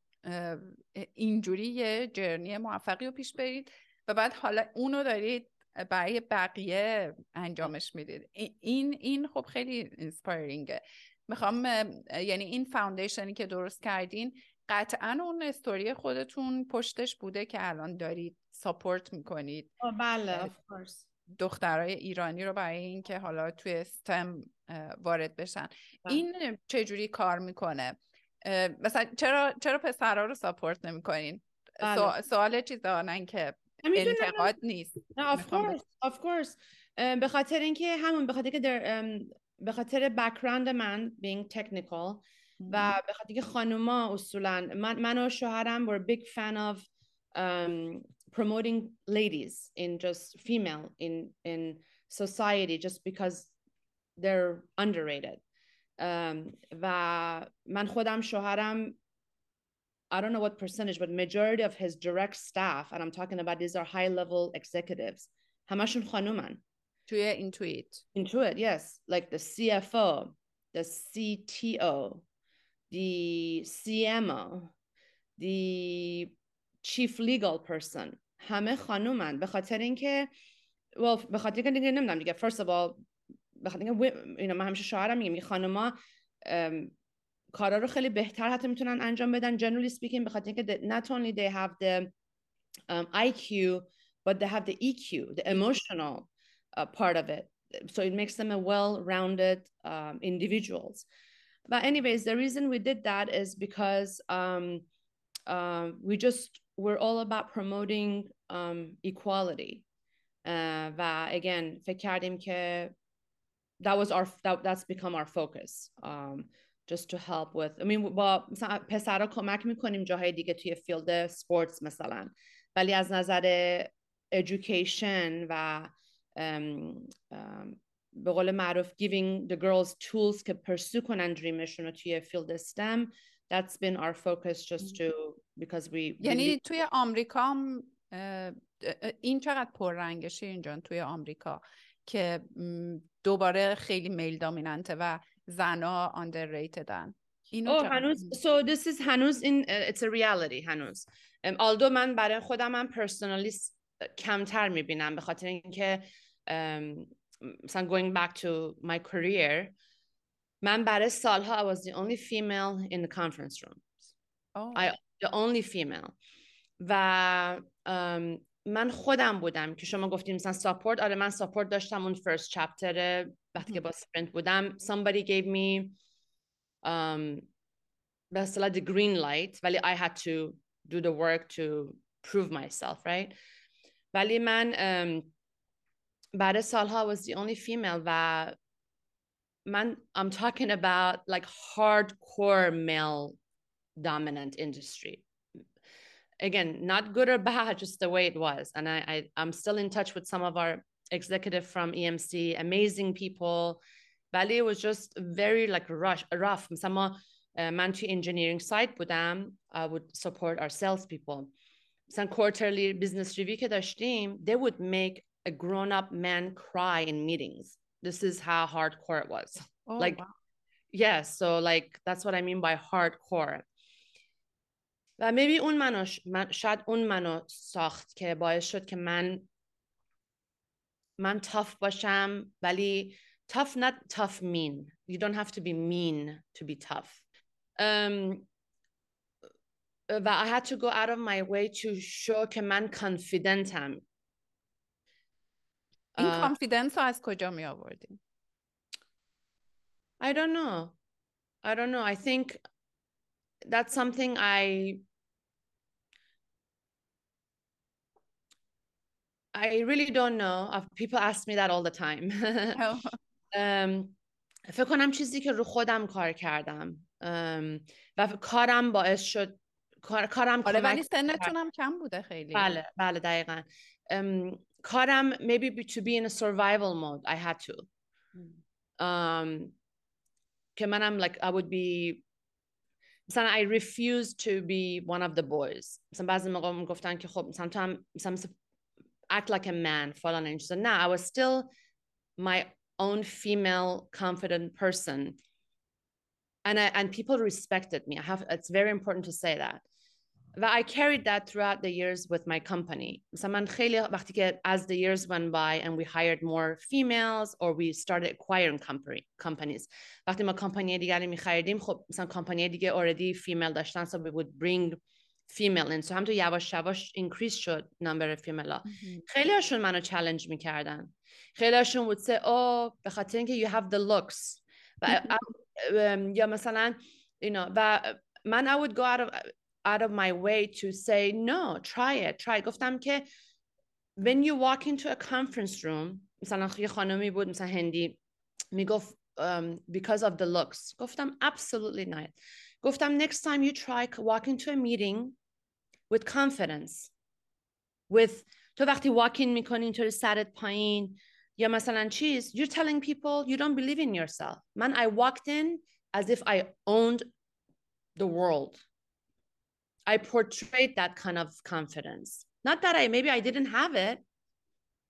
اینجوری یه جرنی موفقی رو پیش برید و بعد حالا اونو دارید برای بقیه انجامش میدید. این خب خیلی اینسپایرینگه. میخوام یعنی این فاوندیشنی که درست کردین قطعا اون استوری خودتون پشتش بوده که الان دارید ساپورت میکنید. بله، of course. دخترای ایرانی رو برای این که حالا توی STEM وارد بشن. بله. این چجوری کار میکنه؟ مثلا چرا پسرها رو ساپورت نمیکنین؟ سوال چیز آنن که انتقاد نیست. نه of course به خاطر اینکه همون به خاطر که در به خاطر بک‌گراند من being technical و به خاطر که خانوما اصولا من و شوهرم were big fan of promoting ladies in just female in society just because they're underrated. و من خودم شوهرم I don't know what percentage but majority of his direct staff and I'm talking about these are high level executives همشون خانومن توی Intuit yes like the CFO the CTO the CMO the chief legal person همه خانومن به خاطر اینکه به خاطر اینکه دیگه نمیدونم دیگه first of all به خاطر اینکه من همیشه شوهرم میگم خانوما کارا رو خیلی بهتر حتی میتونن انجام بدن generally speaking به خاطر اینکه not only they have the IQ but they have the EQ the emotional part of it so it makes them a well-rounded individuals but anyways the reason we did that is because we're all about promoting equality و again فکر کردیم که that's become our focus just to help with با مثلا پسرا کمک میکنیم جاهای دیگه توی فیلد سپورتس مثلا ولی از نظر education و به قول معروف giving the girls tools که پرسو کنن دریمشون رو توی فیلد STEM that's been our focus just to because we یعنی توی آمریکا این چقدر پررنگشه اینجان توی آمریکا که دوباره خیلی میل دامیننته و زنها underratedن. So this is هنوز in it's a reality هنوز. Although من برای خودم من personally کمتر میبینم به خاطر اینکه مثلا going back to my career من برای سالها I was the only female in the conference rooms. The only female. و من خودم بودم که شما گفتیم مثلا ساپورت آره من ساپورت داشتم اون فرست چپتر وقتی که با سپرینت بودم somebody gave me به اصطلاح the green light ولی I had to do the work to prove myself right ولی من بعد سالها I was the only female و من I'm talking about like hardcore male dominant industry Again, not good or bad, just the way it was. And I'm still in touch with some of our executive from EMC, amazing people. Valley was just very like rough. Some man to engineering side بودم, I would support our salespeople. Some quarterly business review که داشتیم, they would make a grown-up man cry in meetings. This is how hardcore it was. Oh, like, wow. Yeah, so like that's what I mean by hardcore. و میبی اون منو شاید اون منو ساخت که باعث شد که من tough باشم ولی tough not tough mean you don't have to be mean to be tough و I had to go out of my way to show که من confidentم این confidence رو از کجا می آوردیم؟ I don't know I think that's something I really don't know. People ask me that all the time. فکر کنم چیزی که رو خودم کار کردم و کارم باعث شد کارم آره ولی سنتونم کم بوده خیلی بله دقیقاً کارم maybe to be in a survival mode I had to که منم like I would be مثلا I refuse to be one of the boys مثلا بعضی موقع میگفتن که خب مثلا تو هم مثلا act like a man فلان این چیزا نه I was still my own female confident person and people respected me it's very important to say that و I carried that throughout the years with my company مثلا من خیلی وقتی که as the years went by and we hired more females or we started acquiring companies وقتی ما کمپانی دیگری می‌خریدیم خب مثلا کمپانی دیگه already female داشتن so we would bring female in so همینطور یواش یواش increase شد number of female ها خیلی هاشون منو challenge می‌کردن خیلی هاشون would say oh به خاطر اینکه you have the looks و یا مثلا you know و من I would go out of out of my way to say, no, try it, try. گفتم که when you walk into a conference room، مثلا یه خانمی بود مثلا هندی میگفت because of the looks. گفتم absolutely not. گفتم next time you try walk into a meeting with confidence. With تو وقتی walk in میکنی اینطوری سرت پایین یا مثلا چیز، you're telling people you don't believe in yourself. من I walked in as if I owned the world. I portrayed that kind of confidence. Not that maybe I didn't have it,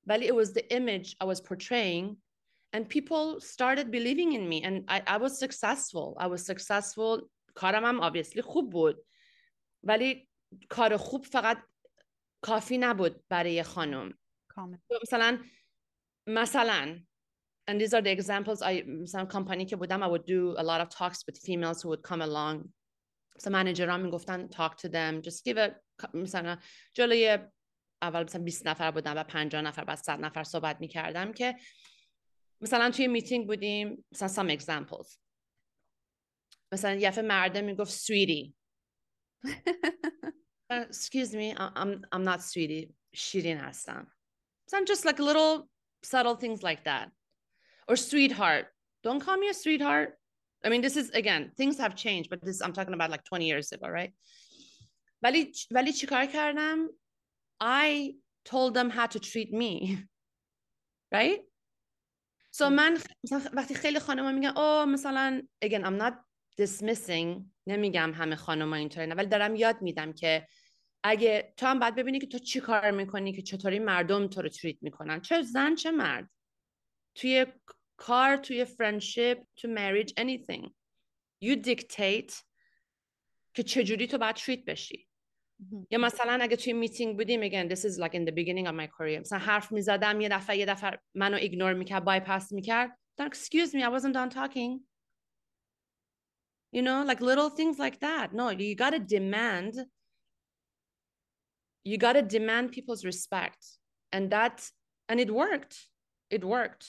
but it was the image I was portraying, and people started believing in me, and I was successful. I was successful. کارم هم obviously خوب بود. ولی کار خوب فقط کافی نبود برای خانم. مثلا and these are the examples I some company که بودم I would do a lot of talks with females who would come along. So منیجرها میگفتن talk to them, just give a مثلا جلوی اول مثلا 20 نفر بودم و 50 نفر بعد 100 نفر صحبت میکردم که مثلا توی میتینگ بودیم مثلا some examples مثلا یه فعل مرده میگفت sweetie excuse me I'm not sweetie شیرین هستم مثلا just like little subtle things like that or sweetheart don't call me a sweetheart I mean this is again things have changed but this I'm talking about like 20 years ago right ولی چیکار کردم I told them how to treat me right so من وقتی خیلی خانم‌ها میگن او مثلا again I'm not dismissing نمیگم همه خانم‌ها اینطوری نه ولی دارم یاد میدم که اگه تو هم باید ببینی که تو چی کار میکنی که چطوری مردم تو رو تریت میکنن چه زن چه مرد توی کار توی فرندشیپ تو مریج anything you dictate که چجوری تو باید تریت بشی یا مثلا اگه توی میتینگ بودیم again this is like in the beginning of my career مثلا حرف میزدم یه دفعه منو ایگنور میکرد بایپاس میکرد excuse me I wasn't done talking you know like little things like that no you gotta demand people's respect and it worked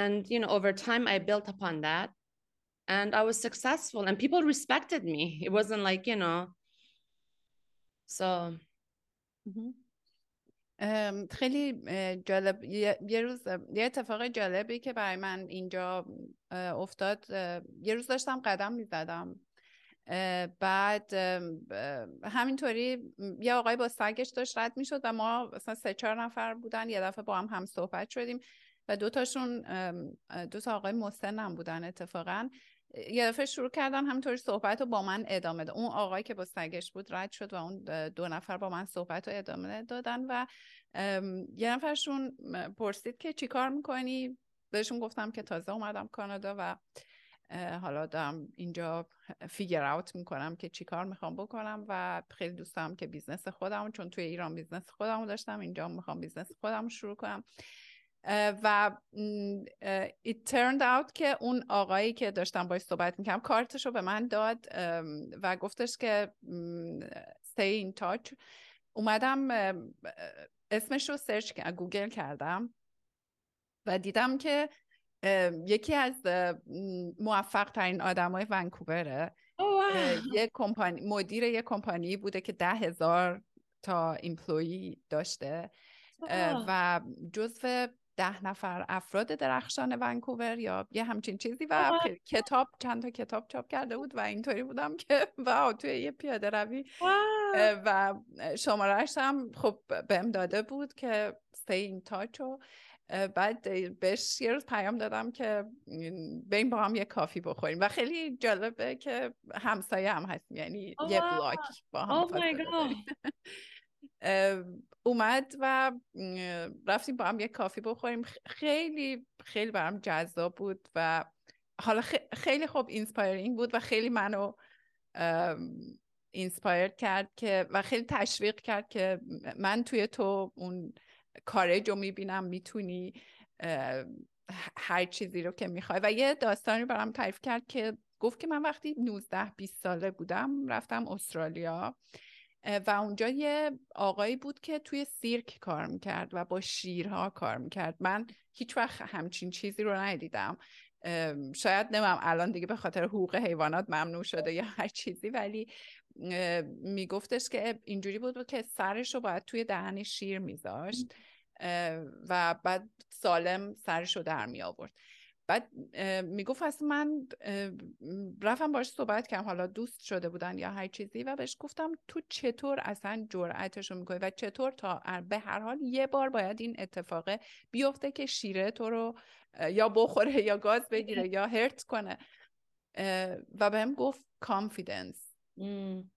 and you know over time I built upon that and I was successful and people respected me it wasn't like you know so خیلی جالب یه روز یه اتفاق جالبی که برای من اینجا افتاد یه روز داشتم قدم می‌زدم بعد همینطوری یه آقای با سگش داشت رد میشد و ما مثلا 3-4 نفر بودن یه دفعه با هم صحبت شدیم و دو تا آقای مسنم بودن اتفاقا یه دفعه شروع کردن همینطوری صحبت رو با من ادامه داد اون آقای که با سگش بود رد شد و اون 2 نفر با من صحبت رو ادامه دادن و یه نفرشون پرسید که چی کار میکنی؟ بهشون گفتم که تازه اومدم کانادا و حالا دارم اینجا فیگر اوت میکنم که چی کار میخوام بکنم و خیلی دوست دارم که بیزنس خودم چون توی ایران بیزنس خودم داشتم اینجا میخوام بیزنس خودم شروع کنم و it turned out که اون آقایی که داشتم باهاش صحبت میکنم کارتشو به من داد و گفتش که stay in touch اومدم اسمش رو سرچ گوگل کردم و دیدم که یکی از موفق ترین آدمای ونکووره یه کمپانی مدیر یه کمپانی بوده که 10,000 تا ایمپلویی داشته و جزو 10 نفر افراد درخشان ونکوور یا یه همچین چیزی و کتاب چند تا کتاب چاپ کرده بود و اینطوری بودم که واو توی یه پیاده روی و شماره‌اش هم خب بهم داده بود که stay in touch و بعد بهش یه روز پیام دادم که بریم با هم یه کافی بخوریم و خیلی جالبه که همسایه هم هستیم یعنی یه بلاک با هم اومد و رفتیم با هم یه کافی بخوریم خیلی خیلی برام جذاب بود و حالا خیلی خوب اینسپایرینگ بود و خیلی منو اینسپایر کرد که و خیلی تشویق کرد که من توی تو اون کارج رو میبینم میتونی هر چیزی رو که میخوای و یه داستانی برام تعریف کرد که گفت که من وقتی 19-20 ساله بودم رفتم استرالیا و اونجا یه آقایی بود که توی سیرک کار میکرد و با شیرها کار میکرد من هیچ وقت همچین چیزی رو ندیدم شاید نمیم الان دیگه به خاطر حقوق حیوانات ممنوع شده یا هر چیزی ولی میگفتش که اینجوری بود که سرش رو باید توی دهن شیر میذاشت و بعد سالم سرش رو در می آورد. بعد میگفت اصلا من رفتم باش صحبت کردم، حالا دوست شده بودن یا هر چیزی، و بهش گفتم تو چطور اصلا جرأتش رو میکنی و چطور تا به هر حال یه بار باید این اتفاق بیفته که شیره تو رو یا بخوره یا گاز بگیره یا هرت کنه. و بهم گفت کانفیدنس. این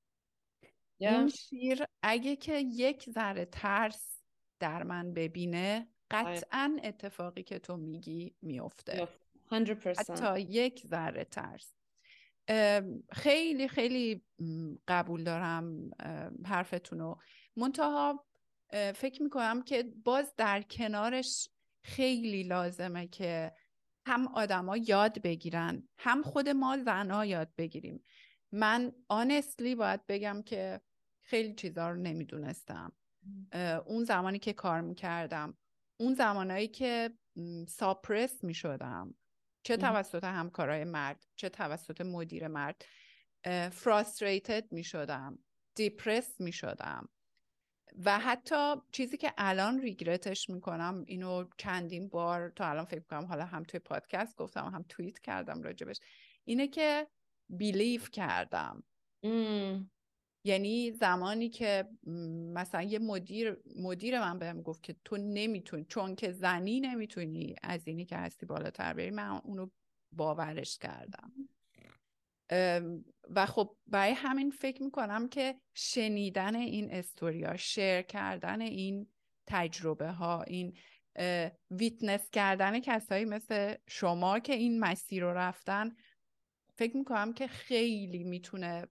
شیر اگه که یک ذره ترس در من ببینه قطعاً اتفاقی که تو میگی میفته 100%. حتی یک ذره ترس. خیلی خیلی قبول دارم حرفتونو، منتها فکر میکنم که باز در کنارش خیلی لازمه که هم آدم ها یاد بگیرن، هم خود ما زنها یاد بگیریم. من honestly باید بگم که خیلی چیزا رو نمیدونستم اون زمانی که کار میکردم، اون زمانایی که ساپرس می شدم، چه توسط همکارای مرد چه توسط مدیر مرد، فراستریتد می شدم، دیپرس می شدم. و حتی چیزی که الان ریگرتش می کنم، اینو چندین بار تا الان فکر کنم، حالا هم توی پادکست گفتم هم توییت کردم راجبش، اینه که بیلیف کردم. یعنی زمانی که مثلا یه مدیر من بهم گفت که تو نمیتونی چون که زنی نمیتونی از اینی که هستی بالاتر بری، من اونو باورش کردم. و خب برای همین فکر میکنم که شنیدن این استوریا، شیر کردن این تجربه ها، این ویتنس کردن کسایی مثل شما که این مسیر رو رفتن، فکر میکنم که خیلی میتونه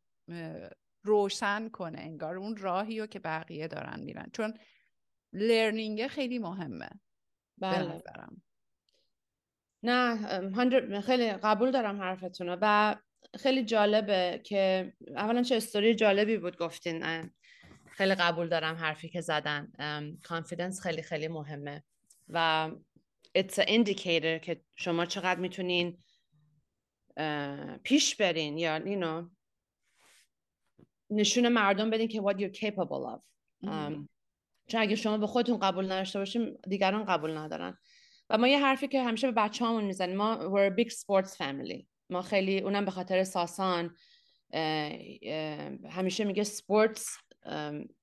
روشن کنه انگار اون راهیو که بقیه دارن میرن، چون لرنینگ خیلی مهمه. بله نه خیلی قبول دارم حرفتونو و خیلی جالبه که اولا چه استوری جالبی بود گفتین، خیلی قبول دارم حرفی که زدن. کانفیدنس خیلی خیلی مهمه و it's an indicator که شما چقدر میتونین پیش برین یا نشون مردم بدین که what you're capable of. چون اگه شما به خودتون قبول نداشته باشیم دیگران قبول ندارن. و ما یه حرفی که همیشه به بچه همون میزنیم، ما we're a big sports family. ما خیلی اونم به خاطر ساسان همیشه میگه sports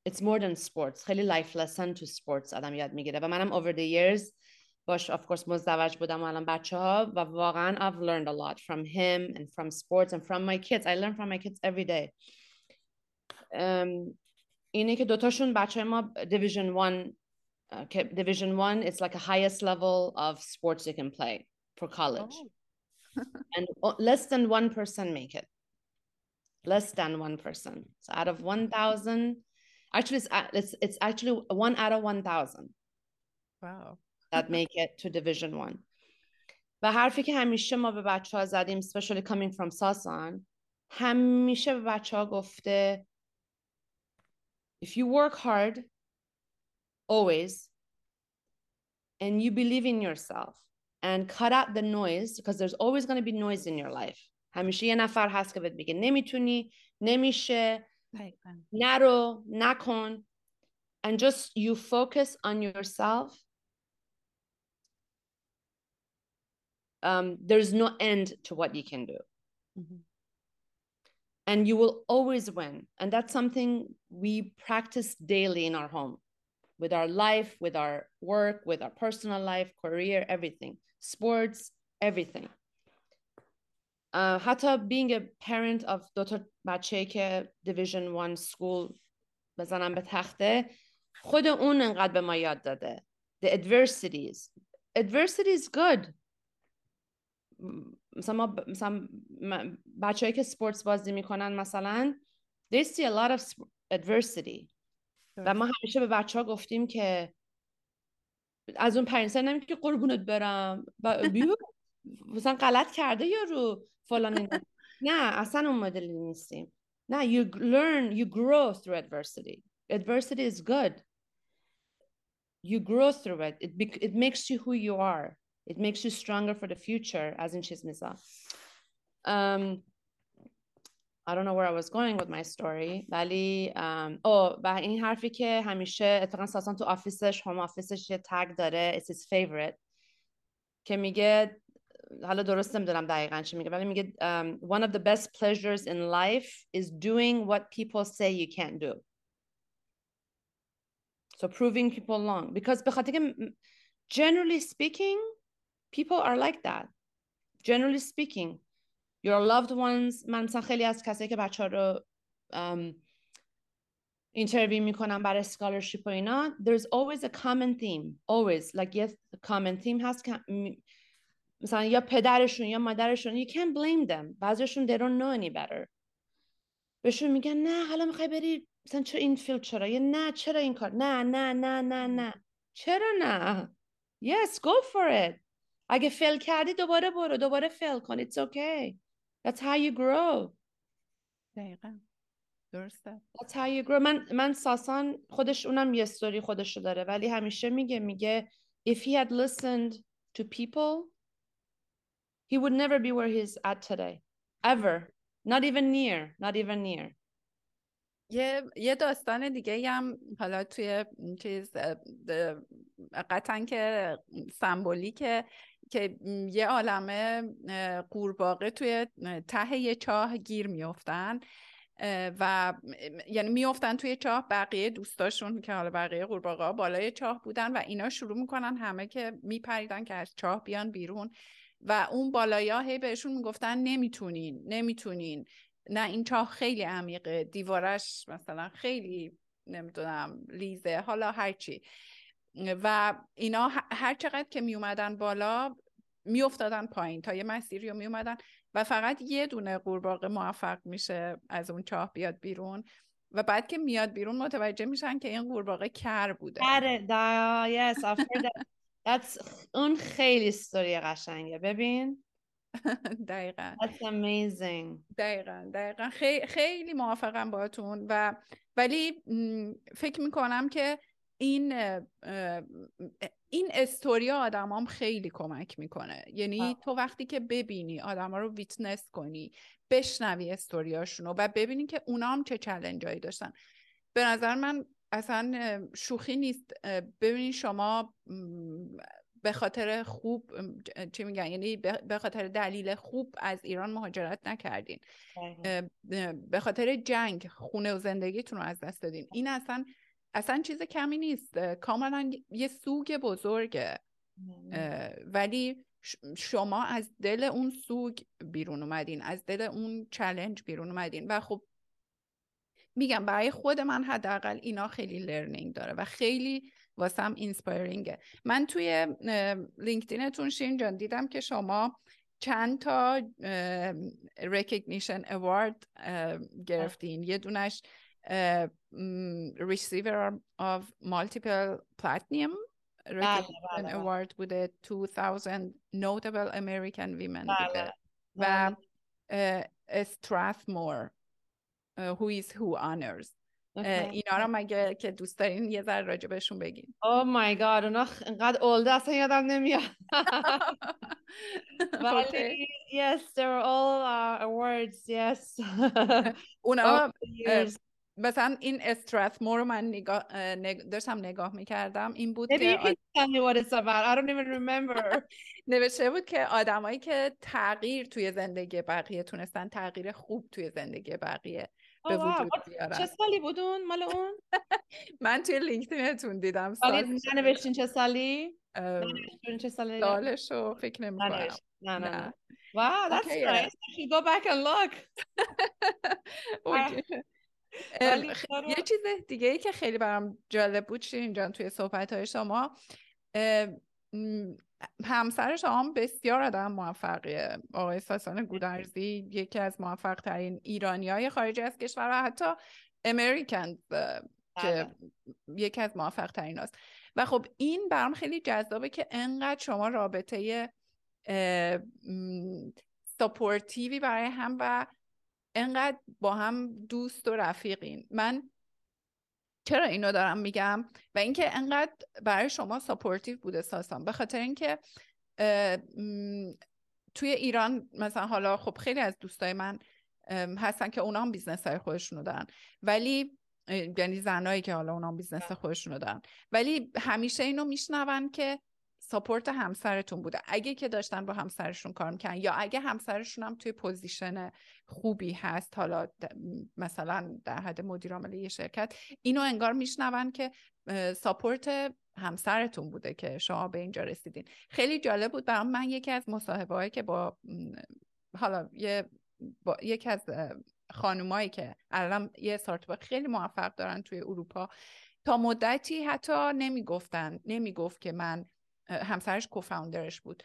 it's more than sports. خیلی life lesson to sports آدم یاد میگیره و منم over the years باش of course مزدوج بودم و الان بچه ها، و واقعا I've learned a lot from him and from sports and from my kids. I learn from my kids every day. اینه که دوتاشون بچه ما Division 1 it's like the highest level of sports you can play for college. And less than 1% make it. Less than 1%. So out of 1,000 actually it's actually 1 out of 1,000. Wow. That make it to Division 1. و حرفی که همیشه ما به بچه ها زدیم especially coming from Sasan، همیشه به بچه ها گفته if you work hard, always, and you believe in yourself, and cut out the noise, because there's always going to be noise in your life. همیشه یه نفر هست که بهت میگه نمیتونی، نمیشه، نرو، نکن. And just you focus on yourself. There's no end to what you can do. Mm-hmm. And you will always win. And that's something we practice daily in our home, with our life, with our work, with our personal life, career, everything, sports, everything. حتی being a parent of دوتا بچه که Division 1 school بزنم به تخته، خود اون انقدر به ما یاد داده. The adversities. Adversity is good. مثلا بچه هایی که سپورتس بازی میکنن مثلا they see a lot of adversity. و ما همیشه به بچه ها گفتیم که از اون پرینسان نمید که قربونت برم بیو مثلا غلط کرده یا رو فلان، نه اصلا اون مدلی نیستیم. نه you learn, you grow through adversity. Adversity is good. You grow through it. It makes you who you are. It makes you stronger for the future. از این چیز میزا I don't know where I was going with my story. ولی و این حرفی که همیشه اتفاقا ساسان تو آفیسش، هوم آفیسش یه تگ داره it's his favorite که میگه، حالا درست نمیدونم دقیقاً چی میگه، ولی میگه one of the best pleasures in life is doing what people say you can't do. So proving people wrong because به خاطر که generally speaking people are like that. Generally speaking your loved ones، من مثلا خیلی از کسایی که بچه‌ها رو اینترویو میکنم برای اسکالرشیپ و اینا، there's always a common theme always like yes a common theme هست که مثلا یا پدرشون یا مادرشون you can't blame them، بعضیشون they don't know any better، بهشون میگن نه حالا میخوای بری مثلا چرا این فیلد، چرا یا نه چرا این کار، نه نه نه نه نه چرا نه، yes go for it، اگه فیل کردی دوباره برو، دوباره فیل کن it's okay. That's how you grow. دقیقا درسته. That's how you grow. من ساسان خودش اونم یه استوری خودش رو داره، ولی همیشه میگه if he had listened to people he would never be where he's at today. Ever. Not even near. Not even near. یه داستان دیگه هم حالا توی چیز قطعا که سمبولیکه که یه عالمه قورباغه توی ته یه چاه گیر میافتن و یعنی میافتن توی چاه، بقیه دوستاشون که حالا بقیه قورباغه‌ها بالای چاه بودن و اینا شروع میکنن همه که میپریدن که از چاه بیان بیرون و اون بالایا هی بهشون میگفتن نمیتونین، نه این چاه خیلی عمیقه، دیوارش مثلا خیلی نمیدونم لیزه، حالا هرچی، و اینا هر چقدر که می اومدن بالا می افتادن پایین تا یه مسیری رو می اومدن و فقط یه دونه قورباغه موفق میشه از اون چاه بیاد بیرون و بعد که میاد بیرون متوجه میشن که این قورباغه کر بوده. yes I've heard that. اون خیلی استوری قشنگه. ببین دقیقاً That's amazing. دقیقاً خیلی موافقم باهاتون و ولی فکر میکنم که این استوریا آدمام خیلی کمک میکنه. یعنی تو وقتی که ببینی آدما رو ویتنس کنی، بشنوی استوریاشونو و ببینی که اونام چه چالنجایی داشتن، به نظر من اصلا شوخی نیست. ببینی شما به خاطر خوب چی میگن، یعنی به خاطر دلیل خوب از ایران مهاجرت نکردین، به خاطر جنگ خونه و زندگیتون رو از دست دادین، این اصلا چیز کمی نیست، کاملا یه سوگ بزرگه ولی شما از دل اون سوگ بیرون اومدین، از دل اون چالش بیرون اومدین و خب میگم برای خود من حداقل اینا خیلی لرنینگ داره و خیلی واسم اینسپایرینگه. من توی لینکدینتون شیرین جان دیدم که شما چند تا ریکگنیشن اوارد گرفتین، یه دونش receiver of multiple platinum recognition award بوده، 2000 notable American women بوده و Strathmore who is who honors. اینا رو مگه که دوست دارین یه ذره راجع بهشون بگین. Oh my god اونا اینقدر اولده اصلا یادم نمیاد. ولی yes they were all awards yes. اونا مثلا این استراتمور رو من داشتم نگاه میکردم، این بود که نوشته بود که آدمایی که تغییر توی زندگی بقیه تونستن تغییر خوب توی زندگی بقیه به وجود بیارن. چه سالی بودون مال اون؟ من توی لینکدینتون دیدم. ننوشتین چه سالی؟ سالشو فکر نمی‌کنم. نه. Wow that's nice. I should go back and look. یه چیز دیگه ای که خیلی برام جالب بود شیرین جان توی صحبت‌های شما، همسر شما بسیار آدم موفقیه، آقای ساسان گودرزی یکی از موفق‌ترین ایرانی‌های خارج از کشور و حتی امریکن که یکی از موفق‌ترین هاست و خب این برام خیلی جذابه که انقدر شما رابطه سپورتیوی برای هم و انقدر با هم دوست و رفیقین. من چرا اینو دارم میگم و اینکه انقدر برای شما ساپورتیو بوده ساسان، به خاطر اینکه توی ایران مثلا حالا خب خیلی از دوستای من هستن که اونا هم بیزنس های خودشونو دارن، ولی یعنی زنایی که حالا اونا هم بیزنس خودشونو دارن، ولی همیشه اینو میشنون که ساپورت همسرتون بوده اگه که داشتن با همسرشون کار میکنن، یا اگه همسرشون هم توی پوزیشن خوبی هست، حالا مثلا در حد مدیر عامل یه شرکت، اینو انگار میشنون که ساپورت همسرتون بوده که شما به اینجا رسیدین. خیلی جالب بود برام. من یکی از مصاحبه‌هایی که با حالا یکی از خانومایی که الان یه استارتاپ خیلی موفق دارن توی اروپا، تا مدتی حتی نمیگفت که من، همسرش کوفاوندرش بود،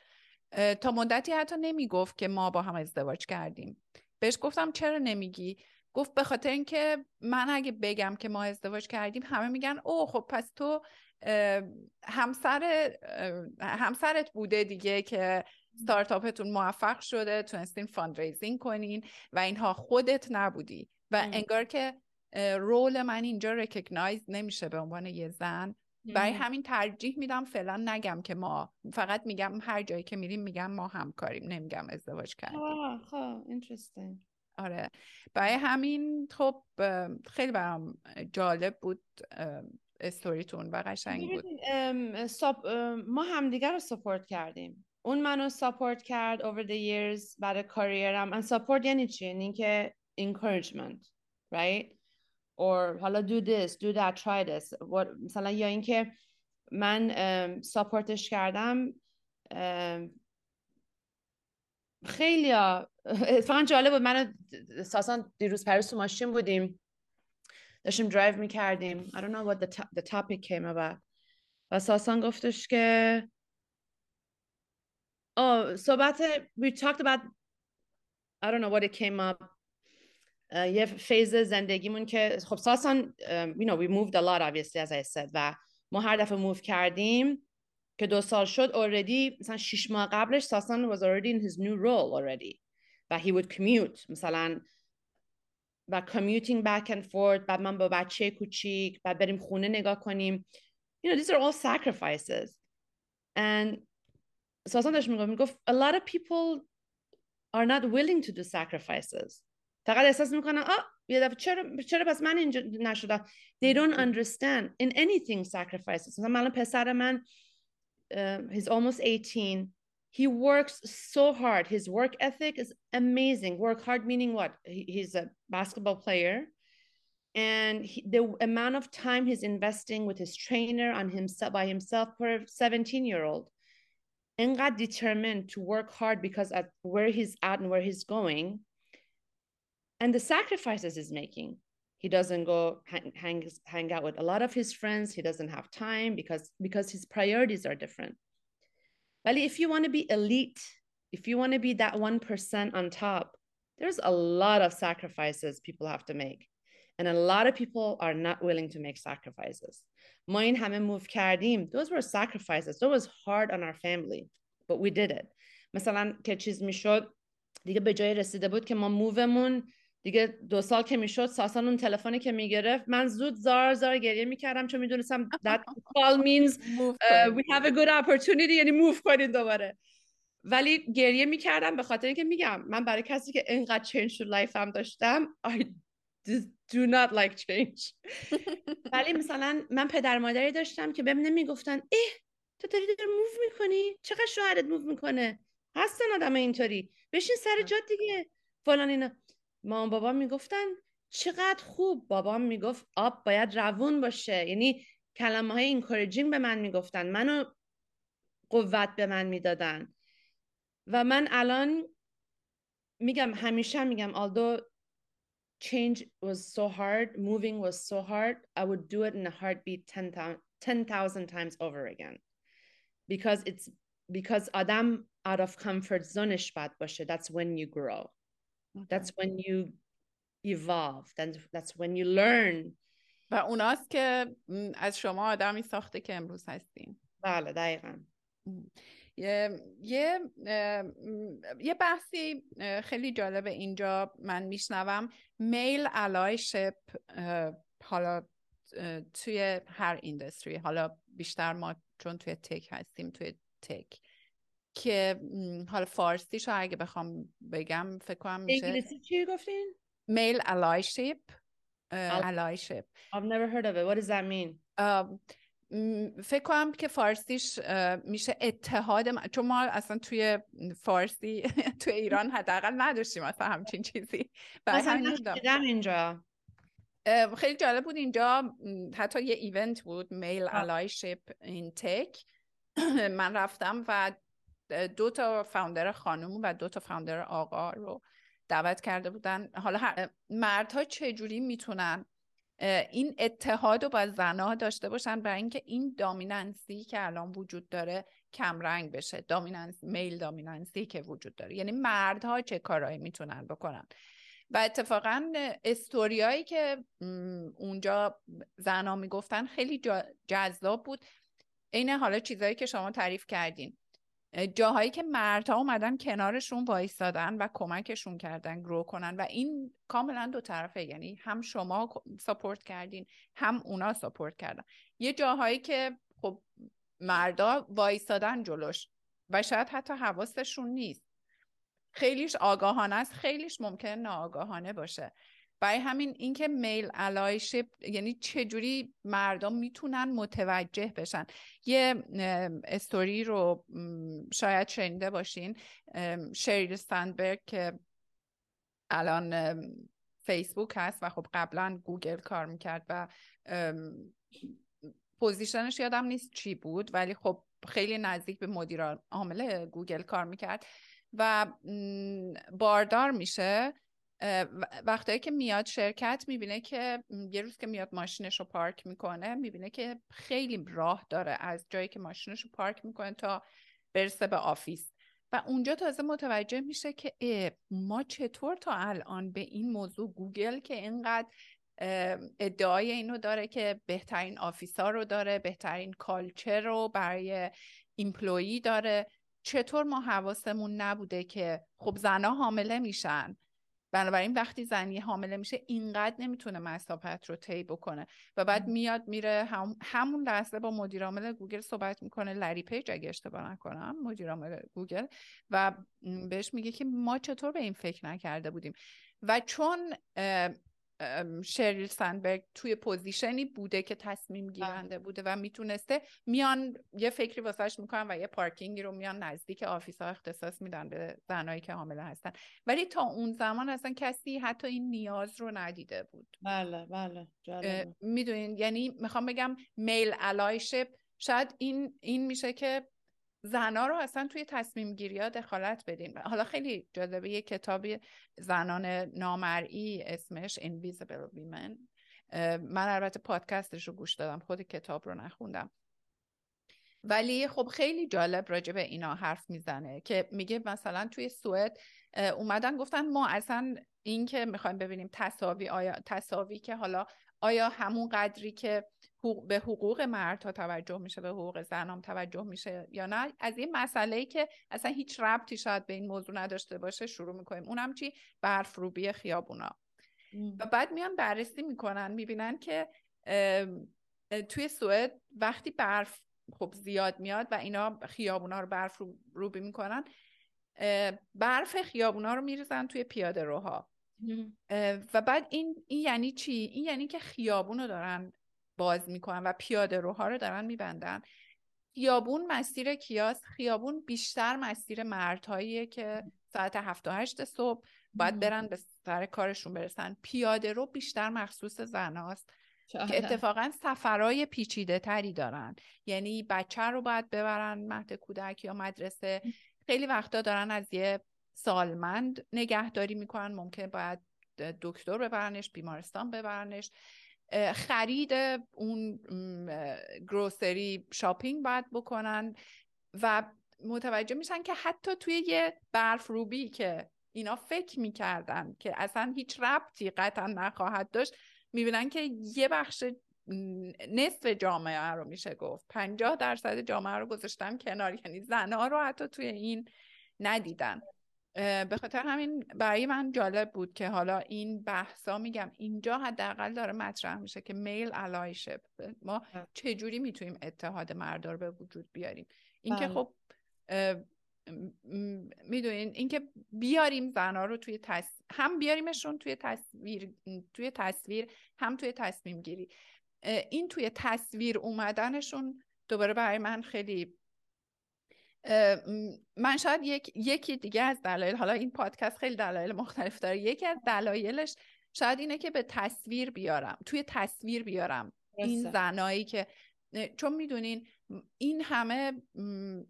تا مدتی حتی نمیگفت که ما با هم ازدواج کردیم. بهش گفتم چرا نمیگی؟ گفت به خاطر اینکه من اگه بگم که ما ازدواج کردیم همه میگن اوه خب پس تو همسرت بوده دیگه که استارتاپتون موفق شده، تونستین فاندریزینگ کنین و اینها، خودت نبودی. و انگار که رول من اینجا ریکگنایز نمیشه به عنوان یه زن، برای همین ترجیح میدم فعلا نگم که ما، فقط میگم هر جایی که میریم میگم ما همکاریم، نمیگم ازدواج کردیم. خب اینترستینگ. آره برای همین خب خیلی برام جالب بود استوریتون و قشنگ بود. ما همدیگر رو ساپورت کردیم، اون منو ساپورت کرد over the years برای کاریرم. and support یعنی چی؟ یعنی که encouragement right or حالا do this do that try this what مثلا، یا اینکه من ساپورتش کردم. خیلی اتفاقا جالب بود، من و ساسان دیروز پریز تو ماشین بودیم، داشتیم درایو میکردیم. I don't know what the topic came about. و ساسان گفتش که صحبت we talked about I don't know what it came up. یه فیز زندگیمون که خب ساسان you know we moved a lot obviously as I said. و ما هر دفعه موو کردیم که 2 سال شد already، مثلا 6 ماه قبلش ساسان was already in his new role already. و he would commute مثلا، و commuting back and forth، بعد من با بچه کوچیک، بعد بریم خونه نگاه کنیم. You know these are all sacrifices. And ساسان داشت میگفت a lot of people are not willing to do sacrifices. فقط احساس میکنن یه دفعه چرا پس من اینجا نشدم. They don't understand in anything sacrifices. مثلا الان پسر من he's almost 18. He works so hard. His work ethic is amazing. Work hard meaning what? He's a basketball player. And the amount of time he's investing with his trainer on himself, by himself, per 17-year-old. And got determined to work hard because at where he's at and where he's going. And the sacrifices he's making. He doesn't go hang out with a lot of his friends. He doesn't have time because his priorities are different. But if you want to be elite, if you want to be that 1% on top, there's a lot of sacrifices people have to make. And a lot of people are not willing to make sacrifices. ما این همه move کردیم. Those were sacrifices. That was hard on our family. But we did it. مثلا که چیز میشد دیگه به جای رسیده بود که ما موومون دیگه 2 سال که میشد، ساسان اون تلفنی که میگرفت من زود زار گریه میکردم، چون میدونستم that call means we have a good opportunity، یعنی move کنید دوباره. ولی گریه میکردم به خاطر اینکه میگم من برای کسی که اینقدر change to life هم داشتم I do not like change. ولی مثلا من پدر مادری داشتم که بهم نمیگفتن تو داری move میکنی؟ چقدر شوهرت move میکنه؟ هستن آدم اینطوری، بشین سر جات دیگه فلان اینا. مام بابا میگفتن چقدر خوب. بابام میگفت آب باید روون باشه، یعنی کلمه های انکوریجینگ به من میگفتن، منو قوت به من میدادن. و من الان میگم، همیشه میگم although change was so hard, moving was so hard, I would do it in a heartbeat 10,000 times over again. Because آدم out of comfort zoneش باید باشه. That's when you grow. That's when you evolve. That's when you learn. و اوناست که از شما آدمی ساخته که امروز هستین. بله دقیقاً. یه بحثی خیلی جالب اینجا من میشنوم، میل الایشپ، حالا توی هر اینداستری، حالا بیشتر ما چون توی تک هستیم، توی تک که حالا فارسیشو اگه بخوام بگم فکر کنم میشه انگلیسی چی گفتین؟ Male allyship. Allyship. I've never heard of it. What does that mean? فکر کنم که فارسیش میشه اتحاد چون ما اصلا توی فارسی توی ایران حداقل نداشتیم اصلا همچین چیزی. اصلا نشدم اینجا. خیلی جالب بود اینجا حتی یه ایونت بود Male Allyship in Tech. من رفتم و 2 فاوندر خانم و 2 فاوندر آقا رو دعوت کرده بودن. حالا مردها چجوری میتونن این اتحاد رو با زنها داشته باشن برای اینکه این دامیننسی که الان وجود داره کم رنگ بشه، دامیننس میل دامیننسی که وجود داره، یعنی مردها چه کارهایی میتونن بکنن. و اتفاقا استوریایی که اونجا زنها میگفتن خیلی جذاب بود. این حالا چیزایی که شما تعریف کردین، جاهایی که مردها اومدن کنارشون وایسادن و کمکشون کردن گرو کنن و این کاملا دو طرفه، یعنی هم شما ساپورت کردین هم اونا ساپورت کردن. یه جاهایی که خب مردا وایسادن جلوش و شاید حتی حواسشون نیست، خیلیش آگاهانه است، خیلیش ممکن ناآگاهانه باشه. برای همین اینکه میل الایشپ یعنی چجوری مردم میتونن متوجه بشن. یه استوری رو شاید شنیده باشین، شریل سندبرگ که الان فیسبوک هست و خب قبلا گوگل کار میکرد و پوزیشنش یادم نیست چی بود ولی خب خیلی نزدیک به مدیر عامل گوگل کار میکرد و باردار میشه. وقتی که میاد شرکت میبینه که یه روز که میاد ماشینش رو پارک میکنه میبینه که خیلی راه داره از جایی که ماشینش رو پارک میکنه تا برسه به آفیس و اونجا تازه متوجه میشه که ما چطور تا الان به این موضوع گوگل که اینقدر ادعای اینو داره که بهترین آفیسا رو داره، بهترین کالچر رو برای ایمپلویی داره، چطور ما حواسمون نبوده که خب زنا حامله میشن، بنابراین وقتی زنی حامله میشه اینقدر نمیتونه مسافت رو طی بکنه و بعد میاد میره همون لحظه با مدیر عامل گوگل صحبت میکنه، لری پیج اگه اشتباه نکنم مدیر عامل گوگل، و بهش میگه که ما چطور به این فکر نکرده بودیم. و چون شریل سندبرگ توی پوزیشنی بوده که تصمیم گیرنده بوده و میتونسته، میان یه فکری واسهش میکنن و یه پارکینگی رو میان نزدیک آفیس ها اختصاص میدن به زنایی که حامله هستن، ولی تا اون زمان اصلا کسی حتی این نیاز رو ندیده بود. بله بله جالب. میدونین یعنی میخوام بگم میل الایشپ شاید این میشه که زنا رو اصلا توی تصمیم گیری ها دخالت بدین. حالا خیلی جالبه یه کتابی زنان نامرئی اسمش Invisible Women، من البته پادکستش رو گوش دادم خود کتاب رو نخوندم، ولی خب خیلی جالب راجع به اینا حرف میزنه که میگه مثلا توی سوئد اومدن گفتن ما اصلا این که میخوایم ببینیم تساوی که حالا آیا همون قدری که به حقوق مردها توجه میشه به حقوق زنان توجه میشه یا نه، از این مسئله‌ای که اصلا هیچ ربطی شاید به این موضوع نداشته باشه شروع میکنیم. اونم چی؟ برفروبی خیابونا. و بعد میان بررسی میکنن میبینن که توی سوئد وقتی برف خب زیاد میاد و اینا خیابونا رو برفروبی میکنن، برف خیابونا رو میریزن توی پیاده روها و بعد این یعنی چی؟ این یعنی که خیابون رو دارن باز میکنن و پیاده روها رو دارن میبندن. خیابون مسیر کیاس؟ خیابون بیشتر مسیر مردهاییه که ساعت 7 و 8 صبح باید برن به سر کارشون برسن. پیاده رو بیشتر مخصوص زناست که اتفاقا سفرهای پیچیده تری دارن، یعنی بچه رو باید ببرن مهد کودک یا مدرسه، خیلی وقتا دارن از یه سالمند نگهداری میکنن، ممکنه باید دکتر ببرنش، بیمارستان ببرنش، خرید اون گروسری شاپینگ باید بکنن و متوجه میشن که حتی توی یه برفروبی که اینا فکر میکردن که اصلا هیچ ربطی قطعا نخواهد داشت، میبینن که یه بخش نصف جامعه رو میشه گفت 50% جامعه رو گذاشتن کنار، یعنی زنها رو حتی توی این ندیدن. به خاطر همین برای من جالب بود که حالا این بحثا میگم اینجا حداقل داره مطرح میشه که میل الایشپ ما چجوری میتونیم اتحاد مردا رو به وجود بیاریم. اینکه خب میدونین اینکه بیاریم زنها رو توی هم بیاریمشون توی تصویر هم توی تصمیم گیری. این توی تصویر اومدنشون دوباره برای من خیلی، من شاید یکی دیگه از دلایل، حالا این پادکست خیلی دلایل مختلف داره، یکی از دلایلش شاید اینه که به تصویر بیارم، توی تصویر بیارم این زنایی که، چون میدونین این همه،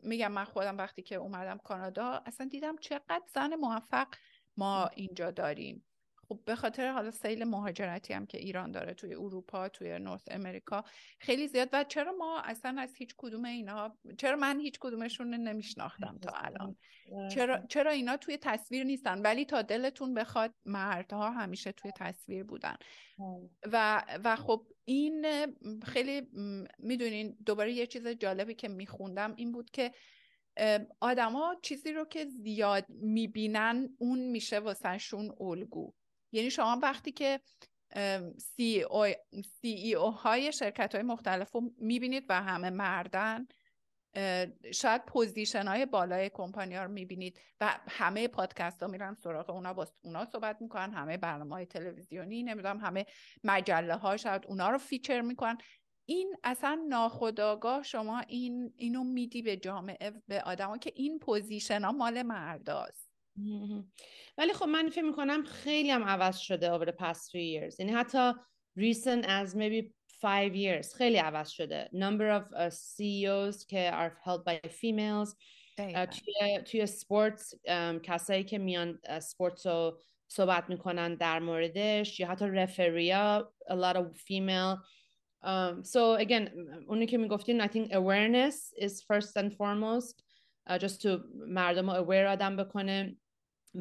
میگم من خودم وقتی که اومدم کانادا اصلا دیدم چقدر زن موفق ما اینجا داریم. خب به خاطر حالا سیل مهاجرتی هم که ایران داره توی اروپا، توی نورث امریکا خیلی زیاد، و چرا ما اصلا از هیچ کدوم اینا، چرا من هیچ کدومشون نمیشناختم تا الان؟ چرا اینا توی تصویر نیستن؟ ولی تا دلتون بخواد مردها همیشه توی تصویر بودن. و خب این خیلی، میدونین دوباره یه چیز جالبی که میخوندم این بود که آدم ها چیزی رو که زیاد میبینن اون میشه واسهشون الگو. یعنی شما وقتی که سی ای او های شرکت های مختلف رو میبینید و همه مردن، شاید پوزیشن های بالای کمپانی ها رو میبینید و همه پادکست ها میرن سراغ اونا، با اونا صحبت میکنن، همه برنامه های تلویزیونی، نمیدونم همه مجله ها شاید اونا رو فیچر میکنن. این اصلا ناخودآگاه شما اینو میدی به جامعه، به آدم ها، که این پوزیشن ها مال مرداست. ولی خب من فکر میکنم خیلی هم عوض شده over the past few years. یعنی حتی recent as maybe 5 years خیلی عوض شده. Number of CEOs که are held by females. توی sports کسایی که میان sports رو صحبت میکنن در موردش، یا حتی referee a lot of female. So again اونی که میگفتیم I think awareness is first and foremost. Just to مردم رو aware آدم بکنه.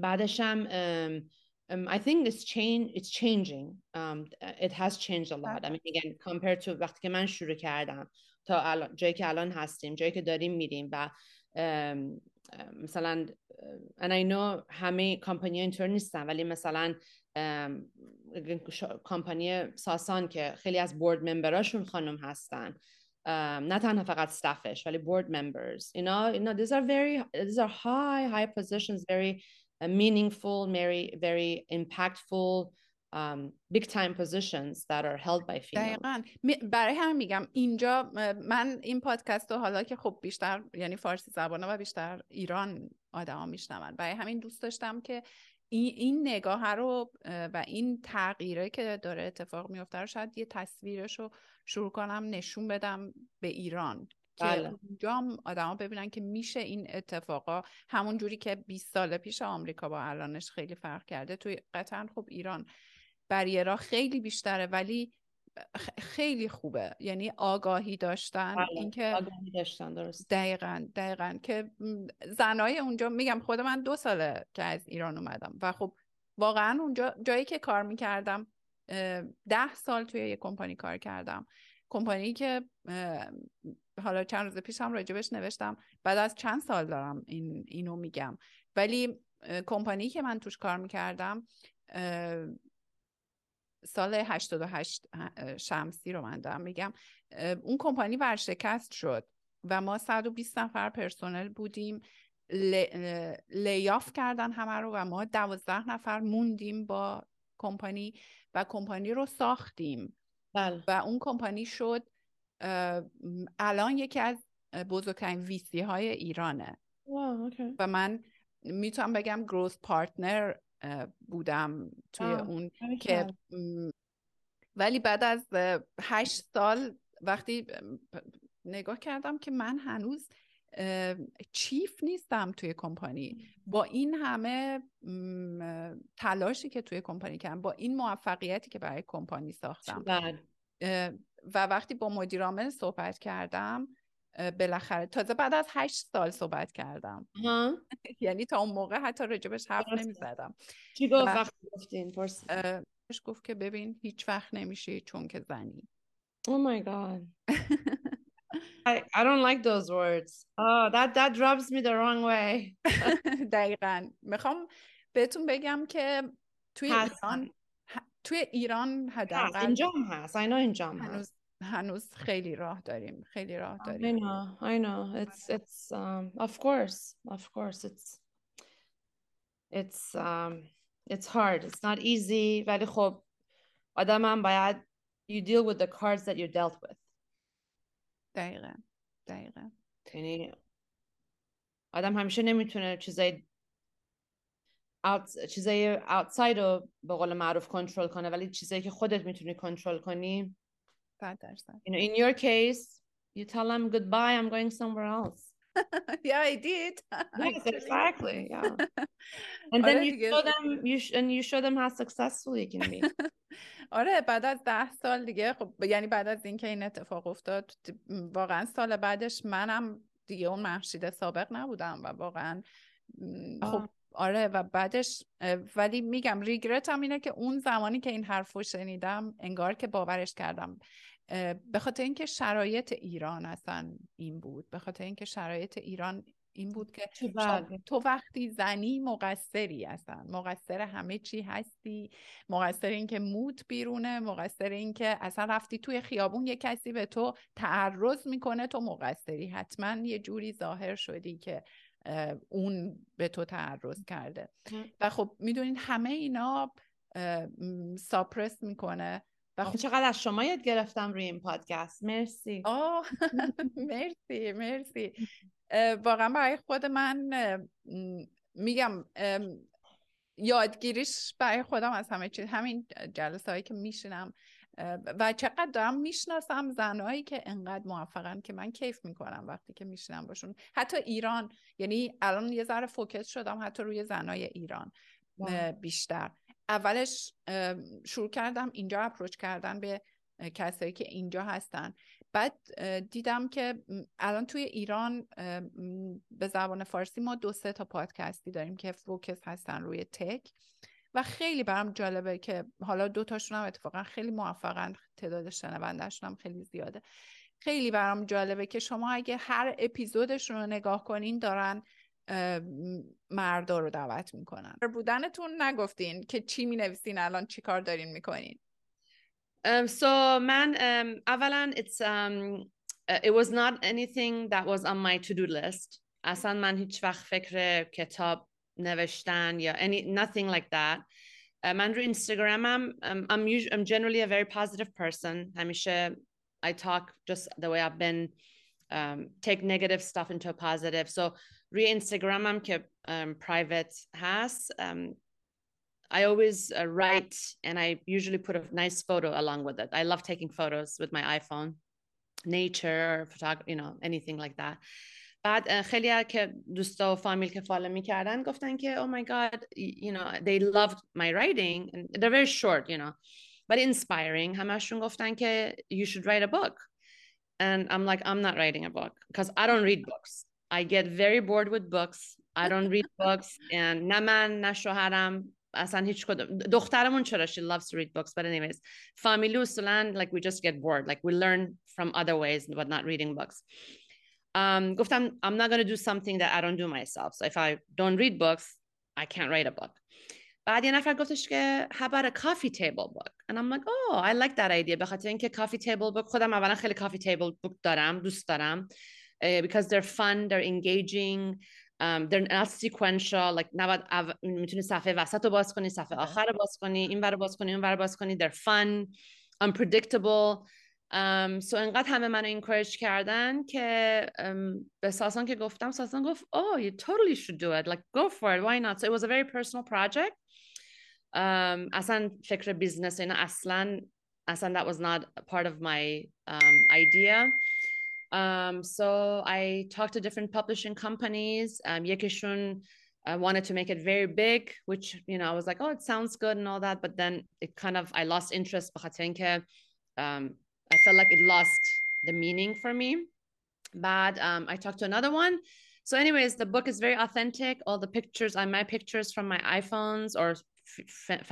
بعدش هم I think it's changing. It has changed a lot. I mean again compared to وقتی که من شروع کردم تا الان، جایی که الان هستیم، جایی که داریم میریم، و مثلا and I know همه کمپانی اینطور نیستن، ولی مثلا کمپانی ساسان که خیلی از بورد ممبراشون خانم هستن، not تنها فقط staffش ولی board members. You know these are high positions, very meaningful, very very impactful, big time positions that are held by females. دقیقاً برای همین میگم اینجا من این پادکست رو، حالا که خب بیشتر یعنی فارسی زبان‌ها و بیشتر ایران آدم‌ها میشنون، برای همین دوست داشتم که این نگاه رو و این تغییره که داره اتفاق میفته رو شاید یه تصویرش رو شروع کنم نشون بدم به ایران، بله. که اونجا آدم ها ببینن که میشه این اتفاقا، همون جوری که 20 سال پیش آمریکا با الانش خیلی فرق کرده، توی قطعا خب ایران بریرها خیلی بیشتره، ولی خیلی خوبه. یعنی آگاهی داشتن، بله. اینکه آگاهی داشتن، درست. دقیقاً که زنای اونجا، میگم خود من 2 ساله که از ایران اومدم و خب واقعاً اونجا جایی که کار میکردم، 10 سال توی یک کمپانی کار کردم، کمپانی که حالا چند روز پیش هم راجبش نوشتم، بعد از چند سال دارم اینو میگم، ولی کمپانی که من توش کار میکردم سال 88 شمسی رو من دارم میگم، اون کمپانی ورشکست شد و ما 120 نفر پرسنل بودیم، لیاف کردن همه رو و ما 12 نفر موندیم با کمپانی و کمپانی رو ساختیم. بله. و اون کمپانی شد الان یکی از بزرگترین ویسی های ایرانه. واو، اوکی. و من میتونم بگم گروث پارتنر بودم توی اون که، ولی بعد از 8 سال وقتی نگاه کردم که من هنوز چیف نیستم توی کمپانی، با این همه تلاشی که توی کمپانی کردم، با این موفقیتی که برای کمپانی ساختم، و وقتی با مدیر عامل صحبت کردم، بالاخره تازه بعد از 8 سال صحبت کردم، یعنی تا اون موقع حتی راجبش حرف نمیزدم. چی گفت وقتی گفتین؟ پرسیدش، گفت که ببین هیچ وقت نمیشه چون که زنی. Oh my god. I don't like those words. Oh, that rubs me the wrong way. دقیقاً. میخوام بهتون بگم که توی ایران حداقل، اینجام هست. I know اینجام هست. هنوز خیلی راه داریم، خیلی راه داریم. I know. It's of course. It's hard. It's not easy. ولی خب آدم هم باید you deal with the cards that you're dealt with. دقیقا. یعنی آدم همیشه نمیتونه چیزای outside رو به قول معروف کنترل کنه، ولی چیزایی که خودت میتونی کنترل کنی. You know, in your case, you tell them goodbye. I'm going somewhere else. Yeah, I did. Yes, exactly. Yeah. And then you show them how successful you can be. آره، بعد از 10 سال دیگه، خب یعنی بعد از اینکه این اتفاق افتاد، واقعا سال بعدش منم دیگه اون مهشید سابق نبودم و واقعا خب آره و بعدش، ولی میگم ریگرت هم اینه که اون زمانی که این حرفو شنیدم انگار که باورش کردم، به خاطر اینکه شرایط ایران اصلا این بود، به خاطر اینکه شرایط ایران این بود که تو وقتی زنی مقصری، اصلا مقصر همه چی هستی، مقصر این که موت بیرونه، مقصر این که اصلا رفتی توی خیابون یه کسی به تو تعرض میکنه تو مقصری، حتما یه جوری ظاهر شدی که اون به تو تعرض کرده. و خب میدونین همه اینا ساپرس میکنه. و خب چقدر از شما یاد گرفتم روی این پادکست. مرسی. مرسی. واقعا برای خود من میگم یادگیریش برای خودم از همه چیز، همین جلسه هایی که میشینم و چقدر دارم میشناسم زنایی که انقدر موفقن که من کیف میکنم وقتی که میشینم باشون، حتی ایران. یعنی الان یه ذره فوکس شدم حتی روی زنای ایران بیشتر. اولش شروع کردم اینجا اپروچ کردن به کسایی که اینجا هستن، بعد دیدم که الان توی ایران به زبان فارسی ما 2-3 تا پادکستی داریم که فوکس هستن روی تک و خیلی برام جالبه که حالا 2 تاشون هم اتفاقا خیلی موفقن، تعداد شنونده‌شون هم خیلی زیاده. خیلی برام جالبه که شما اگه هر اپیزودشون رو نگاه کنین دارن مردا رو دعوت میکنن. بودنتون نگفتین که چی مینویسین الان، چی کار دارین میکنین؟ So من اولا it was not anything that was on my to-do list. اصلا من هیچ وقت فکر کتاب نوشتن یا nothing like that. من رو اینستاگرامم I'm generally a very positive person. همیشه I talk just the way I've been, take negative stuff into a positive. So روی اینستاگرامم که private هست، I always write and I usually put a nice photo along with it. I love taking photos with my iPhone, nature, photography, you know, anything like that. بعد خیلی ها که دوستا و فامیل که فالو میکردن گفتن که oh my god, you know, they loved my writing and they're very short, you know, but inspiring. همشون گفتن که you should write a book. And I'm like, I'm not writing a book because I don't read books. I get very bored with books. I don't read books. And نه من نه شوهرم اصلا هیچ کدوم. دخترمون چرا she loves to read books, but anyways family اصلا like we just get bored, like we learn from other ways but not reading books. گفتم I'm not going to do something that I don't do myself, so if I don't read books I can't write a book. بعد یه نفر گفتش که how about a coffee table book, and I'm like oh I like that idea. به خاطر اینکه coffee table book خودم اولا خیلی coffee table book دارم، دوست دارم because they're fun, they're engaging. They're not sequential, like نباید میتونی صفحه وسط رو باز کنی، صفحه آخر رو باز کنی، این ور رو باز کنی، اون ور رو باز کنی. They're fun, unpredictable. So انقدر همه منو encourage کردن که به ساسان که گفتم، ساسان گفت oh you totally should do it, like go for it, why not. So it was a very personal project. اصلا فکر بیزنس اینا اصلا that was not part of my idea. So I talked to different publishing companies. Yekishun wanted to make it very big, which, you know, I was like, oh, it sounds good and all that. But then it kind of, I lost interest. I felt like it lost the meaning for me. But I talked to another one. So anyways, the book is very authentic. All the pictures are my pictures from my iPhones or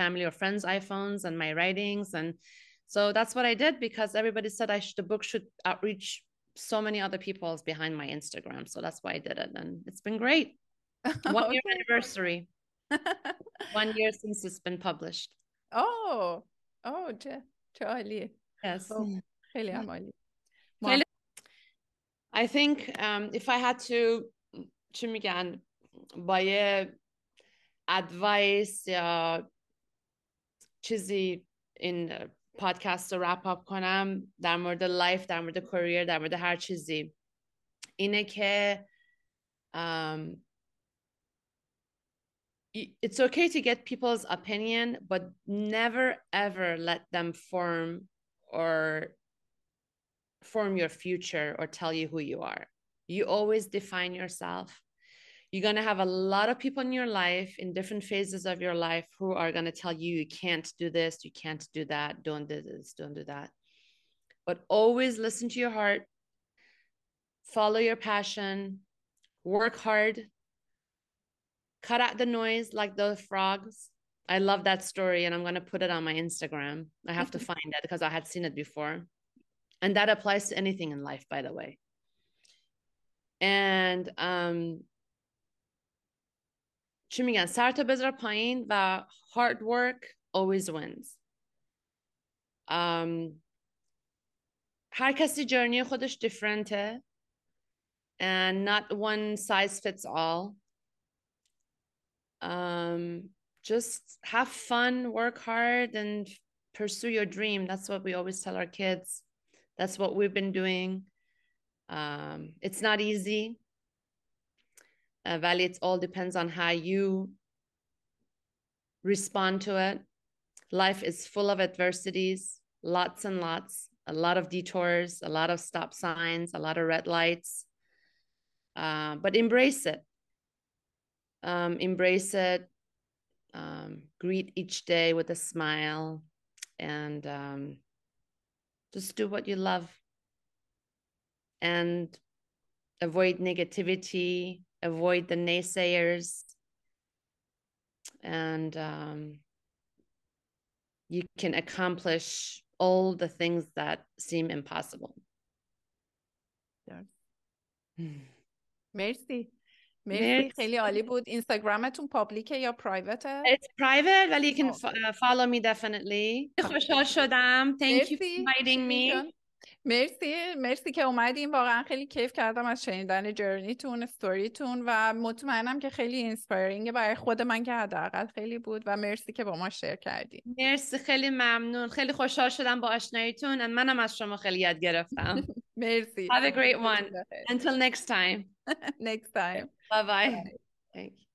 family or friends' iPhones and my writings. And so that's what I did because everybody said the book should outreach so many other people behind my Instagram. So that's why I did it. And it's been great. 1 year anniversary. 1 year since it's been published. Oh, Charlie. Yes. Oh. خیلی عمالی. I think if I had to چی میگن با یه ادوایس یا چیزی این پادکست رو رپ اپ کنم در مورد لایف، در مورد کریر، در مورد هر چیزی، اینه که it's okay to get people's opinion but never ever let them form your future or tell you who you are. You always define yourself. You're going to have a lot of people in your life, in different phases of your life, who are going to tell you, you can't do this, you can't do that, don't do this, don't do that. But always listen to your heart, follow your passion, work hard, cut out the noise like those frogs. I love that story, and I'm going to put it on my Instagram. I have to find it because I had seen it before. And that applies to anything in life, by the way. And چی میگن؟ سر تا بذار پایین و hard work always wins. هر کسی جرنی خودش differentه and not one size fits all. Just have fun, work hard and pursue your dream. That's what we always tell our kids. That's what we've been doing. It's not easy. Valley, it all depends on how you respond to it. Life is full of adversities, lots and lots, a lot of detours, a lot of stop signs, a lot of red lights. But embrace it. Greet each day with a smile and just do what you love and avoid negativity, avoid the naysayers, and you can accomplish all the things that seem impossible. Yes. Merci. مرسی، خیلی عالی بود. اینستاگرامتون پابلیکه یا پرایوته؟ It's private ولی you can follow me definitely. خوشحال شدم. Thank you for inviting me. مرسی که اومدین. واقعا خیلی کیف کردم از شنیدن جرنیتون، استوریتون و مطمئنم که خیلی اینسپایرینگ برای خود من که حداقل خیلی بود و مرسی که با ما شیر کردین. مرسی، خیلی ممنون. خیلی خوشحال شدم با آشناییتون و منم از شما خیلی یاد گرفتم. Merci. Have a great one. Until next time. Next time. Bye-bye. Bye. Thank you.